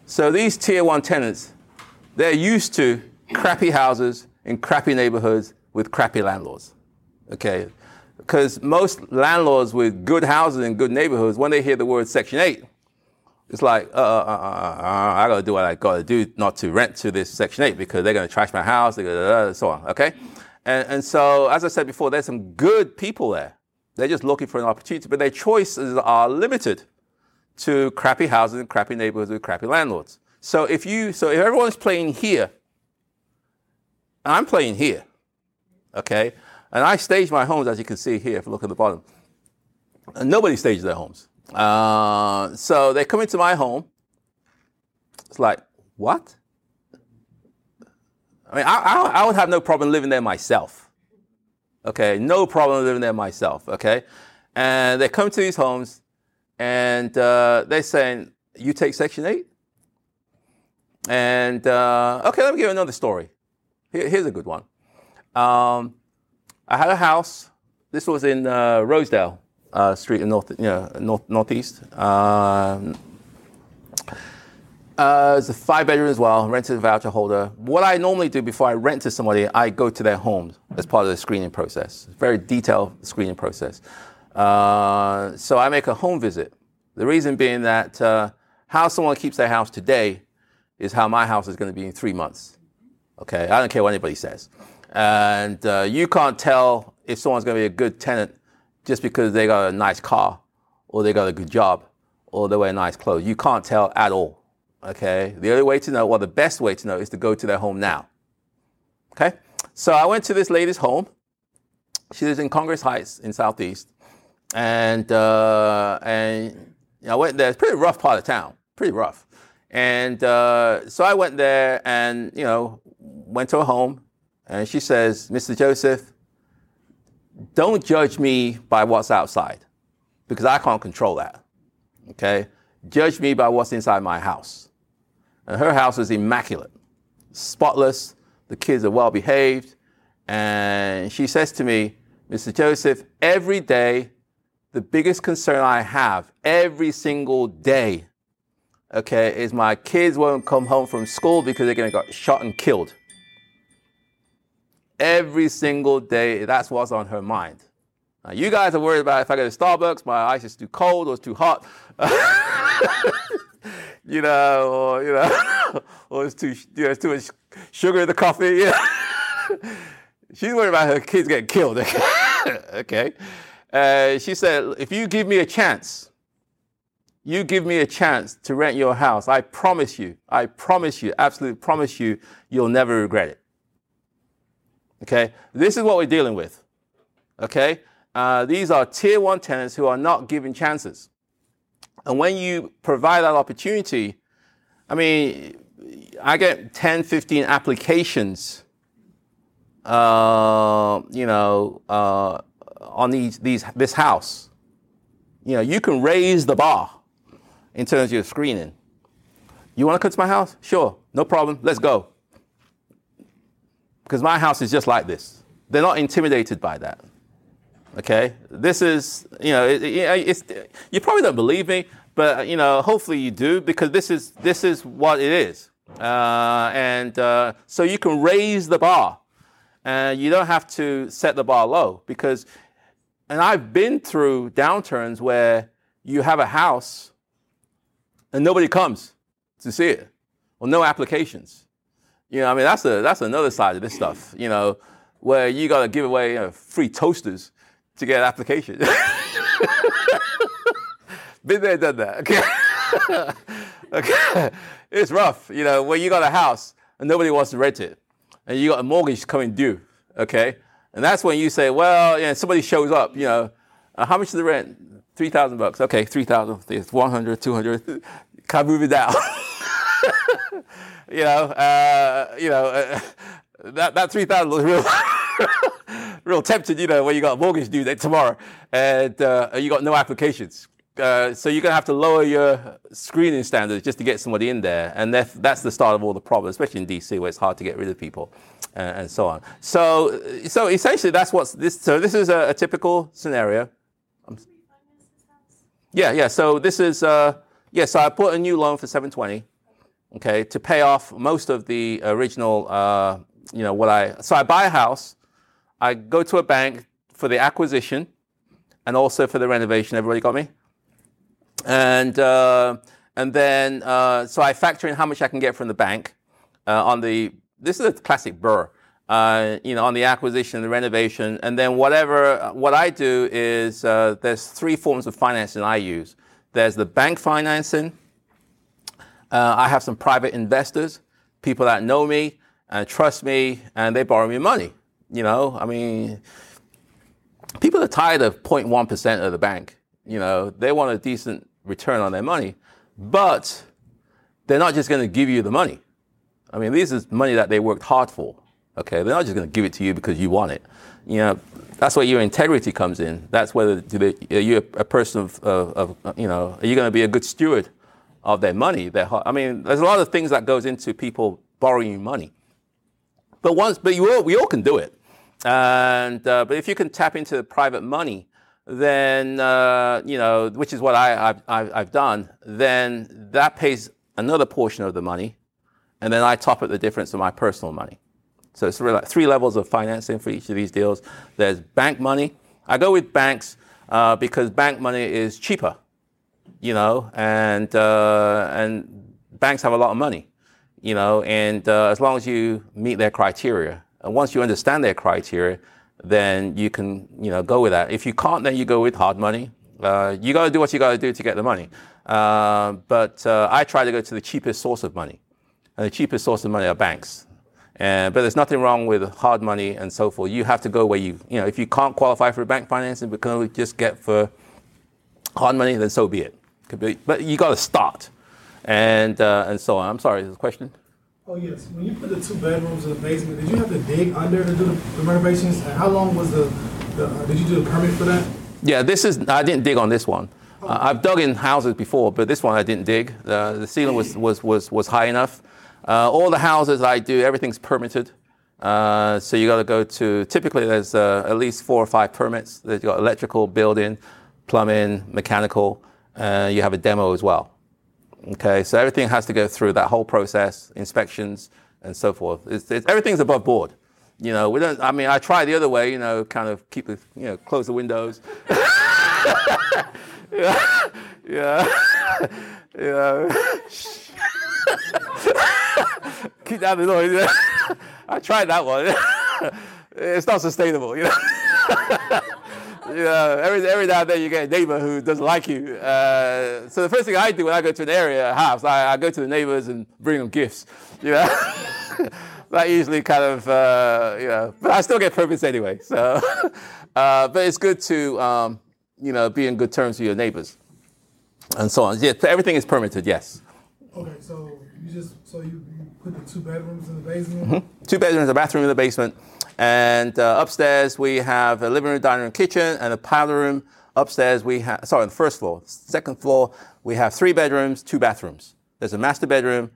So these Tier 1 tenants, they're used to crappy houses in crappy neighborhoods with crappy landlords. Okay? Because most landlords with good houses in good neighborhoods, when they hear the word Section 8, it's like, I got to do what I got to do not to rent to this Section 8 because they're going to trash my house, so on, okay? And so, as I said before, there's some good people there. They're just looking for an opportunity, but their choices are limited to crappy houses and crappy neighborhoods with crappy landlords. So if everyone's playing here, and I'm playing here, okay? And I stage my homes, as you can see here, if you look at the bottom. And nobody stages their homes. So they come into my home. It's like, what? I mean, I would have no problem living there myself. Okay, no problem living there myself. Okay, and they come to these homes, and they're saying, "You take Section 8?" And okay, let me give you another story. Here's a good one. I had a house. This was in Rosedale. Street in northeast. It's a 5-bedroom as well, rented voucher holder. What I normally do before I rent to somebody, I go to their home as part of the screening process. It's a very detailed screening process. So I make a home visit. The reason being that how someone keeps their house today is how my house is going to be in 3 months. Okay, I don't care what anybody says. And you can't tell if someone's going to be a good tenant just because they got a nice car, or they got a good job, or they wear nice clothes. You can't tell at all, okay? The only way to know, well, the best way to know is to go to their home now, okay? So I went to this lady's home, She lives in Congress Heights in Southeast. And I went there. It's a pretty rough part of town, pretty rough. And so I went there and, you know, went to her home. And she says, Mr. Joseph, don't judge me by what's outside, because I can't control that, okay? Judge me by what's inside my house. And her house was immaculate, spotless. The kids are well-behaved. And she says to me, Mr. Joseph, every day, the biggest concern I have every single day, okay, is my kids won't come home from school because they're going to get shot and killed. Every single day, that's what's on her mind. Now, you guys are worried about if I go to Starbucks, my ice is too cold or it's too hot. Or it's too, it's too much sugar in the coffee. She's worried about her kids getting killed. Okay. She said, if you give me a chance, to rent your house, I promise you, absolutely promise you, you'll never regret it. Okay, this is what we're dealing with. Okay, these are tier one tenants who are not given chances. And when you provide that opportunity, I mean, I get 10, 15 applications, on this house. You know, you can raise the bar in terms of your screening. You want to come to my house? Sure, no problem. Let's go. Because my house is just like this. They're not intimidated by that. Okay? This is, you probably don't believe me, but, hopefully you do, because this is what it is. So you can raise the bar. And you don't have to set the bar low, because, and I've been through downturns where you have a house and nobody comes to see it, or no applications. That's another side of this stuff, where you got to give away free toasters to get an application. Been there, done that. Okay. It's rough, where you got a house and nobody wants to rent it, and you got a mortgage coming due, okay? And that's when you say, somebody shows up, how much is the rent? $3,000. Okay, 3,000, 100, 200. Can't move it down. That $3,000 looks real tempting, when you got a mortgage due tomorrow and you got no applications. So you're going to have to lower your screening standards just to get somebody in there. And that's the start of all the problems, especially in D.C., where it's hard to get rid of people and so on. So essentially, that's what's this. So this is a typical scenario. Yeah. So this is, so I put a new loan for $720. Okay, to pay off most of the original, so I buy a house, I go to a bank for the acquisition and also for the renovation. Everybody got me? And then so I factor in how much I can get from the bank this is a classic burr, on the acquisition, the renovation, and then what I do is, there's three forms of financing I use. There's the bank financing. I have some private investors, people that know me and trust me, and they borrow me money. People are tired of 0.1% of the bank. They want a decent return on their money, but they're not just going to give you the money. This is money that they worked hard for. Okay, they're not just going to give it to you because you want it. That's where your integrity comes in. That's whether you're a person of are you going to be a good steward of their money. There's a lot of things that goes into people borrowing money. But we all can do it. But if you can tap into the private money, then which is what I've done. Then that pays another portion of the money, and then I top up the difference with my personal money. So it's really like three levels of financing for each of these deals. There's bank money. I go with banks because bank money is cheaper. And banks have a lot of money, and as long as you meet their criteria, and once you understand their criteria, then you can, go with that. If you can't, then you go with hard money. You got to do what you got to do to get the money. But I try to go to the cheapest source of money, and the cheapest source of money are banks. But there's nothing wrong with hard money and so forth. You have to go where you know, if you can't qualify for bank financing, but can we just get for hard money, then so be it. Could be, but you got to start, and so on. I'm sorry, is there a question? Oh yes, when you put the two bedrooms in the basement, did you have to dig under to do the renovations? And how long was did you do the permit for that? Yeah, I didn't dig on this one. Oh. I've dug in houses before, but this one I didn't dig. The ceiling was high enough. All the houses I do, everything's permitted. So you got to go to, typically there's at least 4 or 5 permits. You've got electrical, building, plumbing, mechanical. You have a demo as well. Okay, so everything has to go through that whole process, inspections and so forth. Everything's above board. You know, we don't, I mean, I try the other way, you know, kind of keep the, you know, close the windows. Yeah. Yeah. Yeah. Keep down the noise. Yeah. I tried that one. It's not sustainable, you know. You know, every now and then you get a neighbor who doesn't like you. So the first thing I do when I go to an area, a house, I go to the neighbors and bring them gifts. You know, that usually kind of, you know, but I still get permits anyway. So, but it's good to, you know, be in good terms with your neighbors and so on. Yeah, everything is permitted. Yes. Okay, so you put the 2 bedrooms in the basement? Mm-hmm. 2 bedrooms, a bathroom in the basement. And upstairs we have a living room, dining room, kitchen, and a powder room. Upstairs we have, on the first floor. Second floor, we have 3 bedrooms, 2 bathrooms. There's a master bedroom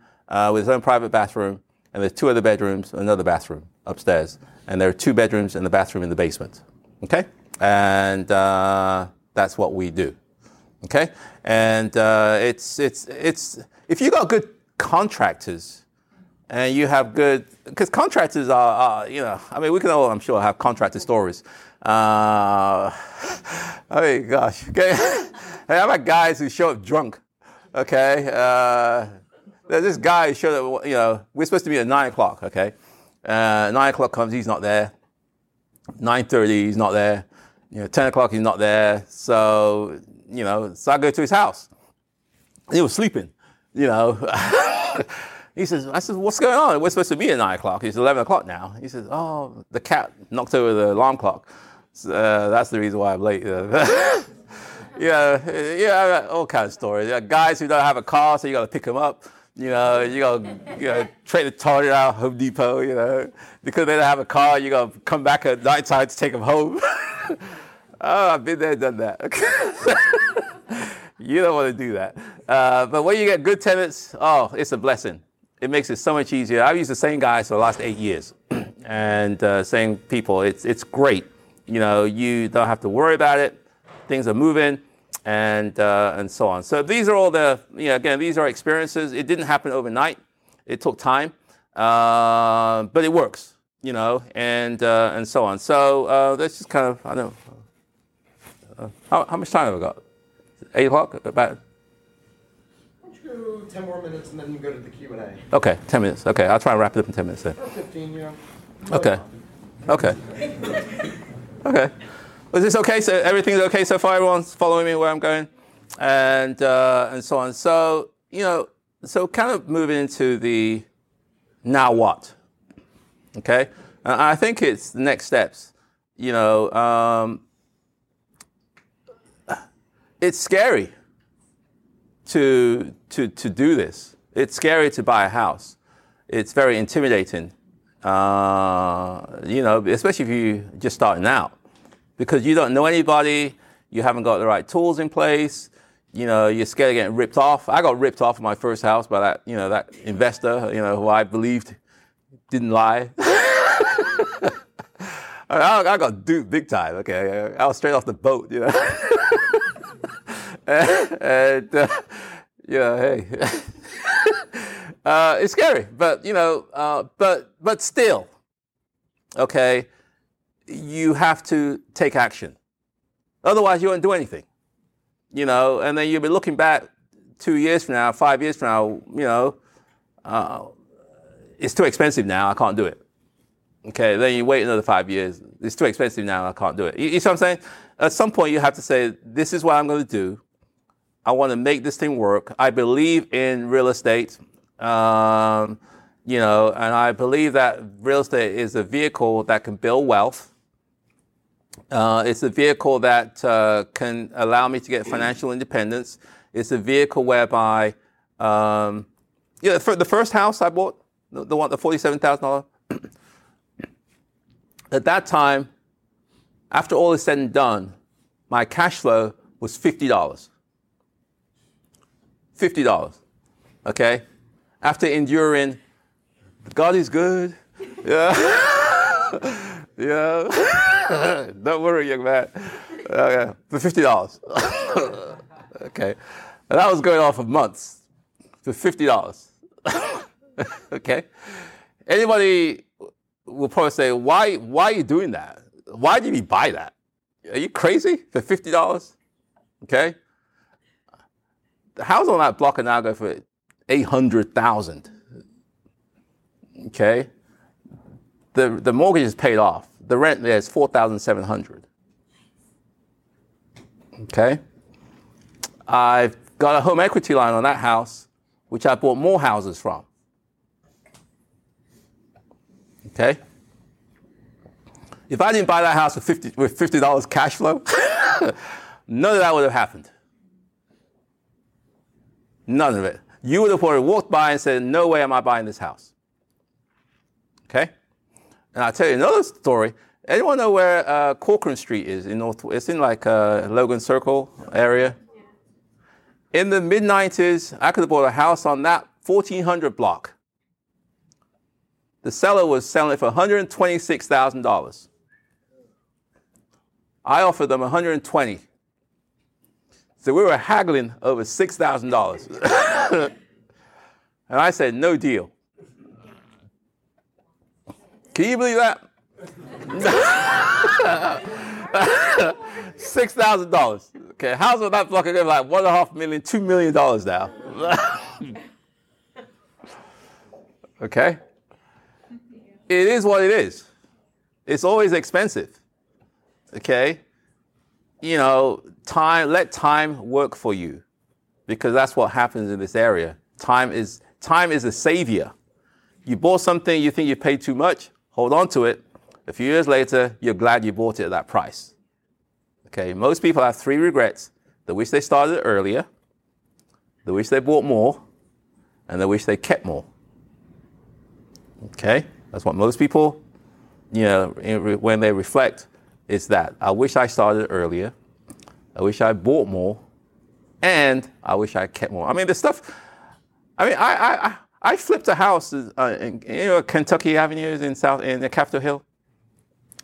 with its own private bathroom, and there's 2 other bedrooms, another bathroom upstairs. And there are 2 bedrooms and the bathroom in the basement. Okay? And that's what we do. Okay? And it's if you got good contractors, and you have good, because contractors are, you know, I mean, we can all, I'm sure, have contractor stories. I mean, gosh, okay. Hey, I've had guys who show up drunk, okay? There's this guy who showed up, you know, we're supposed to be at 9 o'clock, okay? 9 o'clock comes, he's not there. 9:30, he's not there. You know, 10 o'clock, he's not there. So, you know, so I go to his house. He was sleeping. You know, I said, what's going on? We're supposed to be at 9 o'clock. It's 11 o'clock now. He says, oh, the cat knocked over the alarm clock. So, that's the reason why I'm late. Yeah, all kinds of stories. Yeah, guys who don't have a car, so you got to pick them up. You know, you got to trade the Target out Home Depot. You know, because they don't have a car, you got to come back at nighttime to take them home. Oh, I've been there, done that. Okay. You don't want to do that. But when you get good tenants, oh, it's a blessing. It makes it so much easier. I've used the same guys for the last 8 years and same people. It's great. You know, you don't have to worry about it. Things are moving and so on. So these are all the, you know, again, these are experiences. It didn't happen overnight. It took time, but it works, you know, and so on. So that's just kind of, I don't know. How much time have I got? 8 o'clock? About? Why don't you go 10 more minutes and then you go to the Q&A? Okay, 10 minutes. Okay, I'll try and wrap it up in 10 minutes then. Or 15, yeah. Okay. Okay. Okay. Was this okay? So everything's okay so far? Everyone's following me where I'm going? And so on. So, you know, so kind of moving into the now what? Okay? And I think it's the next steps. You know, it's scary to do this. It's scary to buy a house. It's very intimidating, you know, especially if you just starting out, because you don't know anybody, you haven't got the right tools in place, you know, you're scared of getting ripped off. I got ripped off of my first house by that, you know, that investor, you know, who I believed didn't lie. I got duped big time. Okay, I was straight off the boat, you know. And, you know, hey, it's scary, but, you know, but still, okay, you have to take action. Otherwise, you won't do anything, you know, and then you'll be looking back 2 years from now, 5 years from now, you know, it's too expensive now, I can't do it. Okay, then you wait another 5 years, it's too expensive now, I can't do it. You see what I'm saying? At some point, you have to say, this is what I'm going to do. I want to make this thing work. I believe in real estate. You know, and I believe that real estate is a vehicle that can build wealth. It's a vehicle that can allow me to get financial independence. It's a vehicle whereby, you know, for the first house I bought, the one, the $47,000, at that time, after all is said and done, my cash flow was $50. $50, okay? After enduring, God is good. Yeah. Yeah. Don't worry, young man. Okay. For $50. Okay. And that was going on for months. For $50. Okay. Anybody will probably say, why are you doing that? Why did you buy that? Are you crazy? For $50? Okay. The house on that block and now go for $800,000. Okay. The mortgage is paid off. The rent there is $4,700. Okay. I've got a home equity line on that house, which I bought more houses from. Okay. If I didn't buy that house with $50 cash flow, none of that would have happened. None of it. You would have probably walked by and said, no way am I buying this house. Okay? And I'll tell you another story. Anyone know where Corcoran Street is in North? It's in like Logan Circle area. Yeah. In the mid-90s, I could have bought a house on that 1400 block. The seller was selling it for $126,000. I offered them $120,000. So we were haggling over $6,000. And I said, no deal. Can you believe that? $6,000. Okay, how's on that block are going like $1.5 million, $2 million now? Okay. It is what it is. It's always expensive. Okay. You know, time. Let time work for you, because that's what happens in this area. Time is a savior. You bought something you think you paid too much. Hold on to it. A few years later, you're glad you bought it at that price. Okay, most people have three regrets. They wish they started earlier, they wish they bought more, and they wish they kept more. Okay, that's what most people, you know, when they reflect, it's that. I wish I started earlier, I wish I bought more, and I wish I kept more. I mean, the stuff, I flipped a house in Kentucky Avenue in the Capitol Hill.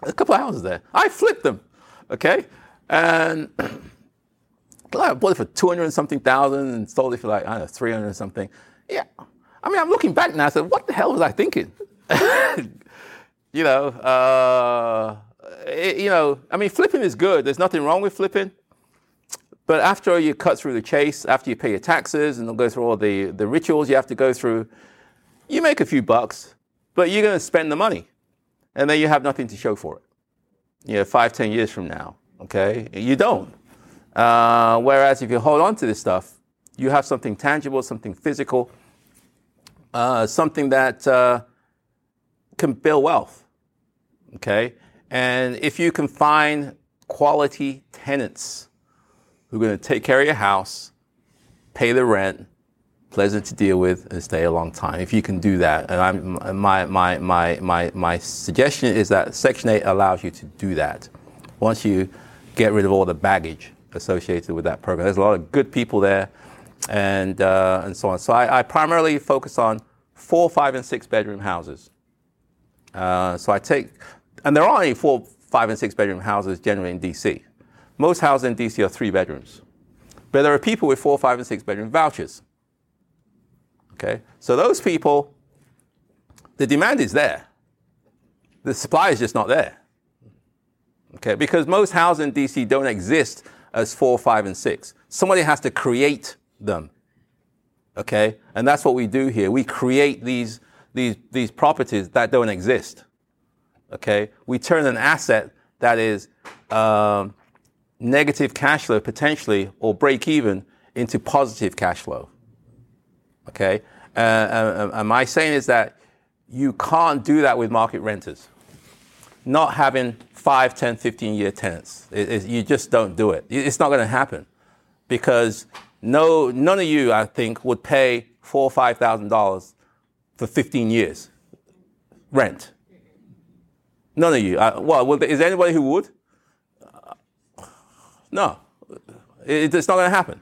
A couple of houses there. I flipped them, okay? And I bought it for $200,000 and sold it for like, I don't know, $300,000. Yeah. I mean, I'm looking back now. I said, what the hell was I thinking? You know, I mean, flipping is good. There's nothing wrong with flipping. But after you cut through the chase, after you pay your taxes and go through all the rituals you have to go through, you make a few bucks, but you're going to spend the money. And then you have nothing to show for it. You know, 5-10 years from now, okay? You don't. Whereas if you hold on to this stuff, you have something tangible, something physical, something that can build wealth, okay? And if you can find quality tenants who are going to take care of your house, pay the rent, pleasant to deal with, and stay a long time. If you can do that, and my suggestion is that Section 8 allows you to do that. Once you get rid of all the baggage associated with that program, there's a lot of good people there, and so on. So I primarily focus on 4, 5, and 6 bedroom houses. And there are only 4, 5, and 6 bedroom houses generally in DC. Most houses in DC are 3 bedrooms. But there are people with 4, 5, and 6 bedroom vouchers. Okay? So those people, the demand is there. The supply is just not there. Okay? Because most houses in DC don't exist as 4, 5, and 6. Somebody has to create them. Okay? And that's what we do here. We create these properties that don't exist. Okay? We turn an asset that is negative cash flow potentially, or break even, into positive cash flow. Okay, and my saying is that You can't do that with market renters. Not having 5, 10, 15-year tenants. You just don't do it. It's not going to happen because none of you, I think, would pay $4,000 or $5,000 for 15 years rent. None of you. Well, is there anybody who would? No. It's not going to happen.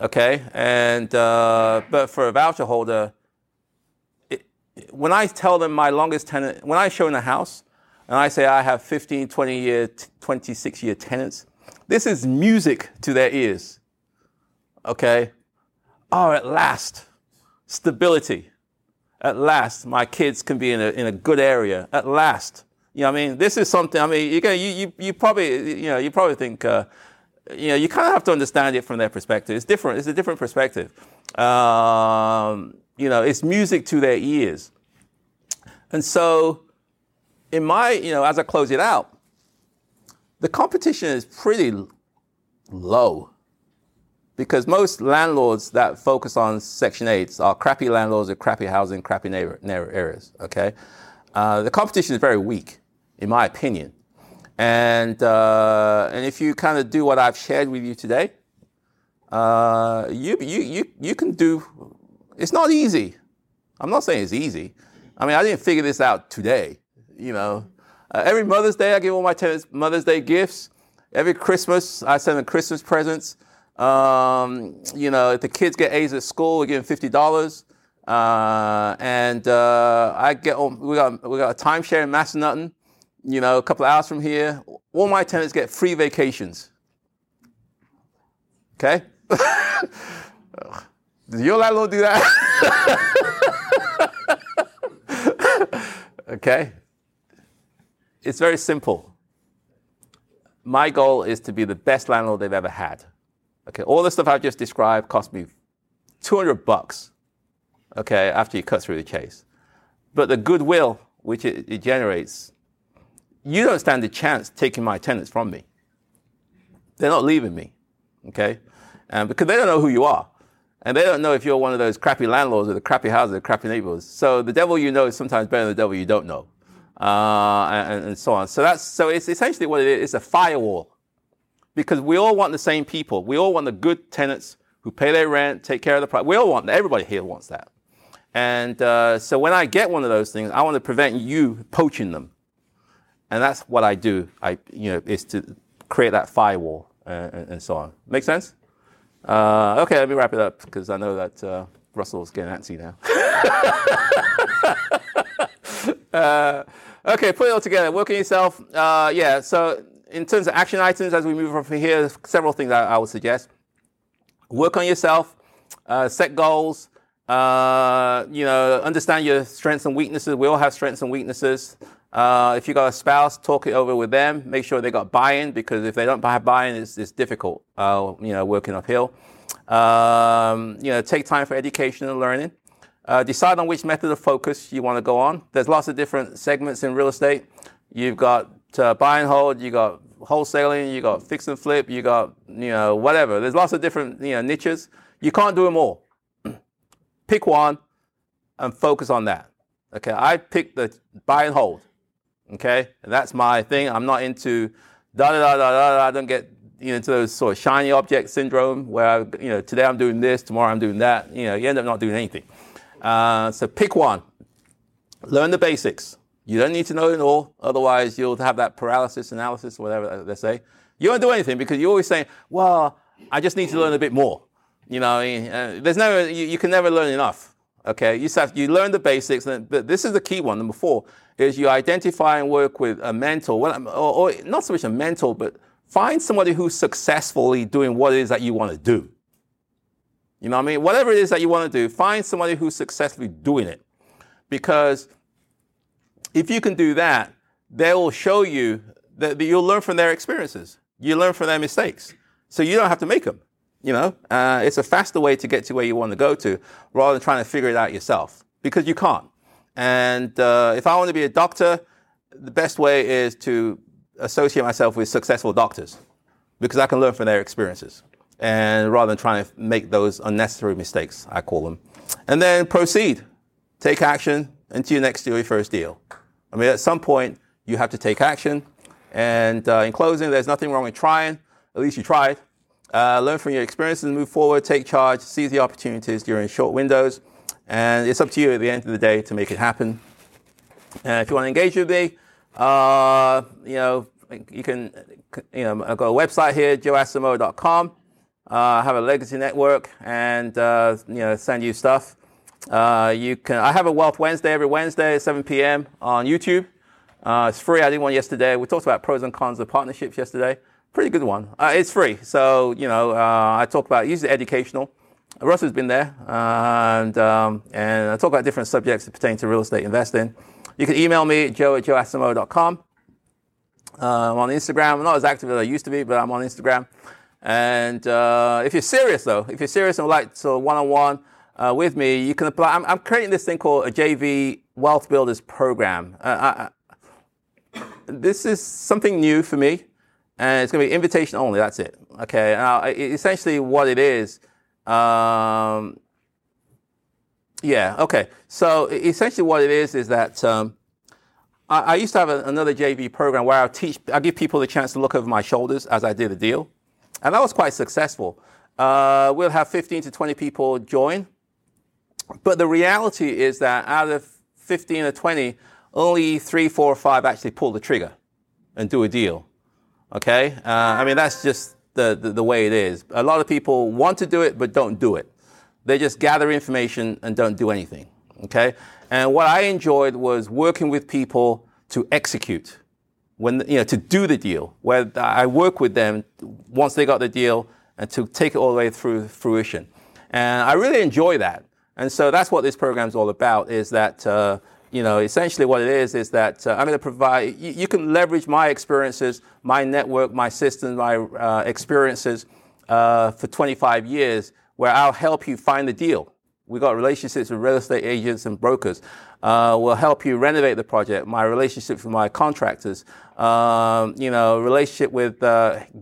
Okay? And but for a voucher holder, when I tell them my longest tenant, when I show in a house, and I say I have 15, 20-year, 26-year tenants, this is music to their ears. Okay? Oh, at last, stability. At last, my kids can be in a good area. At last. You know what I mean? This is something, I mean, you probably think, you kind of have to understand it from their perspective. It's different. It's a different perspective. It's music to their ears. And so, in my, as I close it out, the competition is pretty low because most landlords that focus on Section 8s are crappy landlords with crappy housing, crappy neighbor areas, okay? The competition is very weak, in my opinion. And if you kind of do what I've shared with you today, you can do, it's not easy. I'm not saying it's easy. I mean, I didn't figure this out today. Every Mother's Day, I give all my tenants Mother's Day gifts. Every Christmas, I send them Christmas presents. If the kids get A's at school, we give them $50. We got a timeshare in Massanutten, a couple of hours from here. All my tenants get free vacations. Okay? Does your landlord do that? Okay? It's very simple. My goal is to be the best landlord they've ever had. Okay, all the stuff I've just described cost me $200, okay, after you cut through the chase. But the goodwill which it generates, you don't stand a chance taking my tenants from me. They're not leaving me, okay? Because they don't know who you are. And they don't know if you're one of those crappy landlords or the crappy houses or the crappy neighborhoods. So the devil you know is sometimes better than the devil you don't know. And so on. So it's essentially what it is. It's a firewall. Because we all want the same people. We all want the good tenants who pay their rent, take care of the property. We all want that. Everybody here wants that. And so when I get one of those things, I want to prevent you poaching them. And that's what I do. Is to create that firewall and so on. Make sense? Okay, let me wrap it up because I know that Russell's getting antsy now. Okay, put it all together. Work on yourself. So in terms of action items, as we move from here, several things I would suggest. Work on yourself. Set goals. Understand your strengths and weaknesses. We all have strengths and weaknesses. If you got a spouse, talk it over with them. Make sure they got buy-in because if they don't have buy-in, it's difficult. Working uphill. Take time for education and learning. Decide on which method of focus you want to go on. There's lots of different segments in real estate. You've got buy and hold, you got wholesaling, you got fix and flip, you got whatever. There's lots of different niches. You can't do them all. Pick one and focus on that. Okay, I picked the buy and hold. Okay, and that's my thing. I'm not into I don't get into those sort of shiny object syndrome where today I'm doing this, tomorrow I'm doing that. You end up not doing anything. So pick one. Learn the basics. You don't need to know it all. Otherwise, you'll have that paralysis analysis, whatever they say. You won't do anything because you're always saying, well, I just need to learn a bit more. There's never, you can never learn enough. Okay. You learn the basics. But this is the key one. Number 4 is you identify and work with a mentor. Well, or not so much a mentor, but find somebody who's successfully doing what it is that you want to do. You know what I mean? Whatever it is that you want to do, find somebody who's successfully doing it. Because if you can do that, they will show you that you'll learn from their experiences. You learn from their mistakes. So you don't have to make them. It's a faster way to get to where you want to go to rather than trying to figure it out yourself because you can't. And if I want to be a doctor, the best way is to associate myself with successful doctors because I can learn from their experiences. And rather than trying to make those unnecessary mistakes, I call them. And then proceed. Take action into your next deal, your first deal. I mean, at some point, you have to take action. And in closing, there's nothing wrong with trying. At least you tried. Learn from your experiences, move forward, take charge, seize the opportunities during short windows. And it's up to you at the end of the day to make it happen. And if you want to engage with me, you can, I've got a website here, joeasamoah.com. I have a legacy network and, send you stuff. I have a Wealth Wednesday every Wednesday at 7 p.m. on YouTube. It's free. I did one yesterday. We talked about pros and cons of partnerships yesterday. Pretty good one. It's free. So, I talk about usually educational. Russell's been there. And I talk about different subjects that pertain to real estate investing. You can email me at joe@joeassimo.com. I'm on Instagram. I'm not as active as I used to be, but I'm on Instagram. And if you're serious and would like to one-on-one with me, you can apply. I'm creating this thing called a JV Wealth Builders Program. This is something new for me, and it's going to be invitation only. That's it. Okay. Now, essentially, what it is, So essentially, what it is that I used to have another JV program where I give people the chance to look over my shoulders as I did the deal. And that was quite successful. We'll have 15 to 20 people join. But the reality is that out of 15 or 20, only 3, 4, or 5 actually pull the trigger and do a deal. Okay? That's just the way it is. A lot of people want to do it, but don't do it. They just gather information and don't do anything. Okay? And what I enjoyed was working with people to execute. To do the deal, where I work with them once they got the deal and to take it all the way through fruition. And I really enjoy that. And so that's what this program is all about, is that, essentially what it is that I'm going to provide, you can leverage my experiences, my network, my system, my experiences for 25 years, where I'll help you find the deal. We've got relationships with real estate agents and brokers. We'll help you renovate the project. My relationship with my contractors, relationship with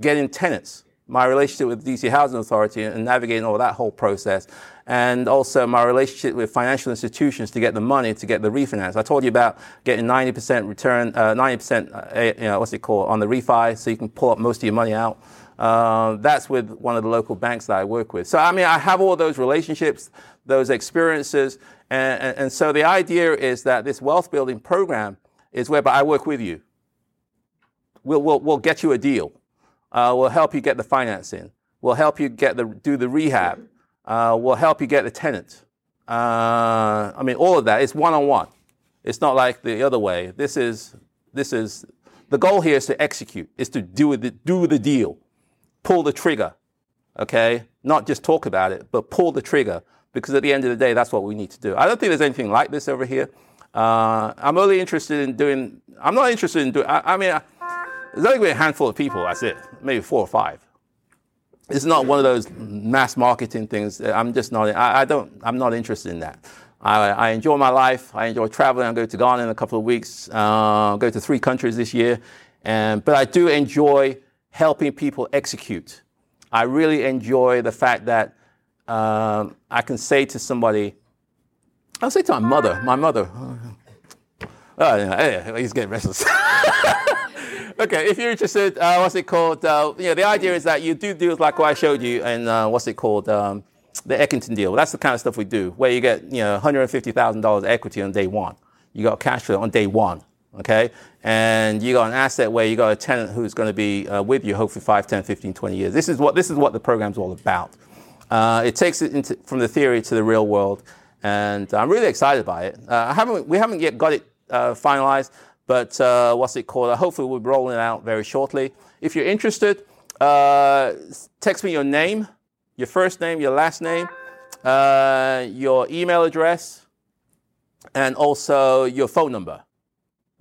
getting tenants, my relationship with the DC Housing Authority and navigating all that whole process. And also my relationship with financial institutions to get the money, to get the refinance. I told you about getting 90% return, 90%, on the refi, so you can pull up most of your money out. That's with one of the local banks that I work with. So, I have all those relationships, those experiences. And so the idea is that this wealth building program is whereby I work with you. We'll get you a deal. We'll help you get the financing. We'll help you do the rehab. We'll help you get the tenant. All of that. It's one-on-one. It's not like the other way. This is the goal here is to execute, is to do the deal. Pull the trigger, okay? Not just talk about it, but pull the trigger, because at the end of the day, that's what we need to do. I don't think there's anything like this over here. I'm not interested in doing, there's only going to be a handful of people, that's it, maybe 4 or 5. It's not one of those mass marketing things. I'm not interested in that. I enjoy my life. I enjoy traveling. I'll go to Ghana in a couple of weeks. I'll go to 3 countries this year. But I do enjoy helping people execute. I really enjoy the fact that I can say to somebody, I'll say to my mother, he's getting restless. Okay, if you're interested, the idea is that you do deals like what I showed you and the Eckington deal. That's the kind of stuff we do, where you get $150,000 equity on day one. You got cash flow on day one. Okay, and you got an asset where you got a tenant who's going to be with you hopefully 5, 10, 15, 20 years. This is what the program's all about. It takes it from the theory to the real world, and I'm really excited by it. We haven't yet got it finalized, but hopefully we'll be rolling it out very shortly. If you're interested, text me your name, your first name, your last name, your email address, and also your phone number.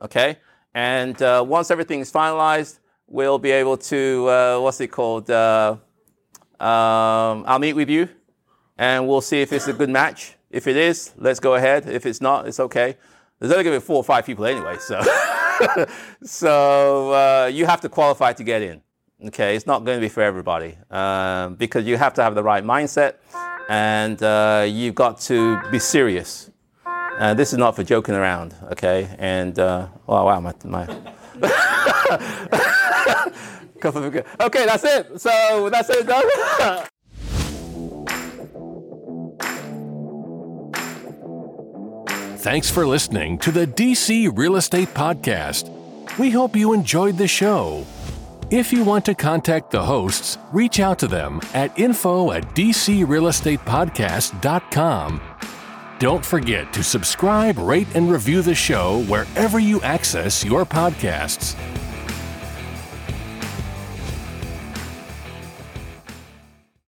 Okay, and once everything is finalized, we'll be able to I'll meet with you, and we'll see if it's a good match. If it is, let's go ahead. If it's not, it's okay. There's only going to be 4 or 5 people anyway, so you have to qualify to get in. Okay, it's not going to be for everybody because you have to have the right mindset, and you've got to be serious. This is not for joking around, okay? And, oh, wow, my. Okay, that's it. So that's it, done. Thanks for listening to the DC Real Estate Podcast. We hope you enjoyed the show. If you want to contact the hosts, reach out to them at info@dcrealestatepodcast.com. Don't forget to subscribe, rate, and review the show wherever you access your podcasts.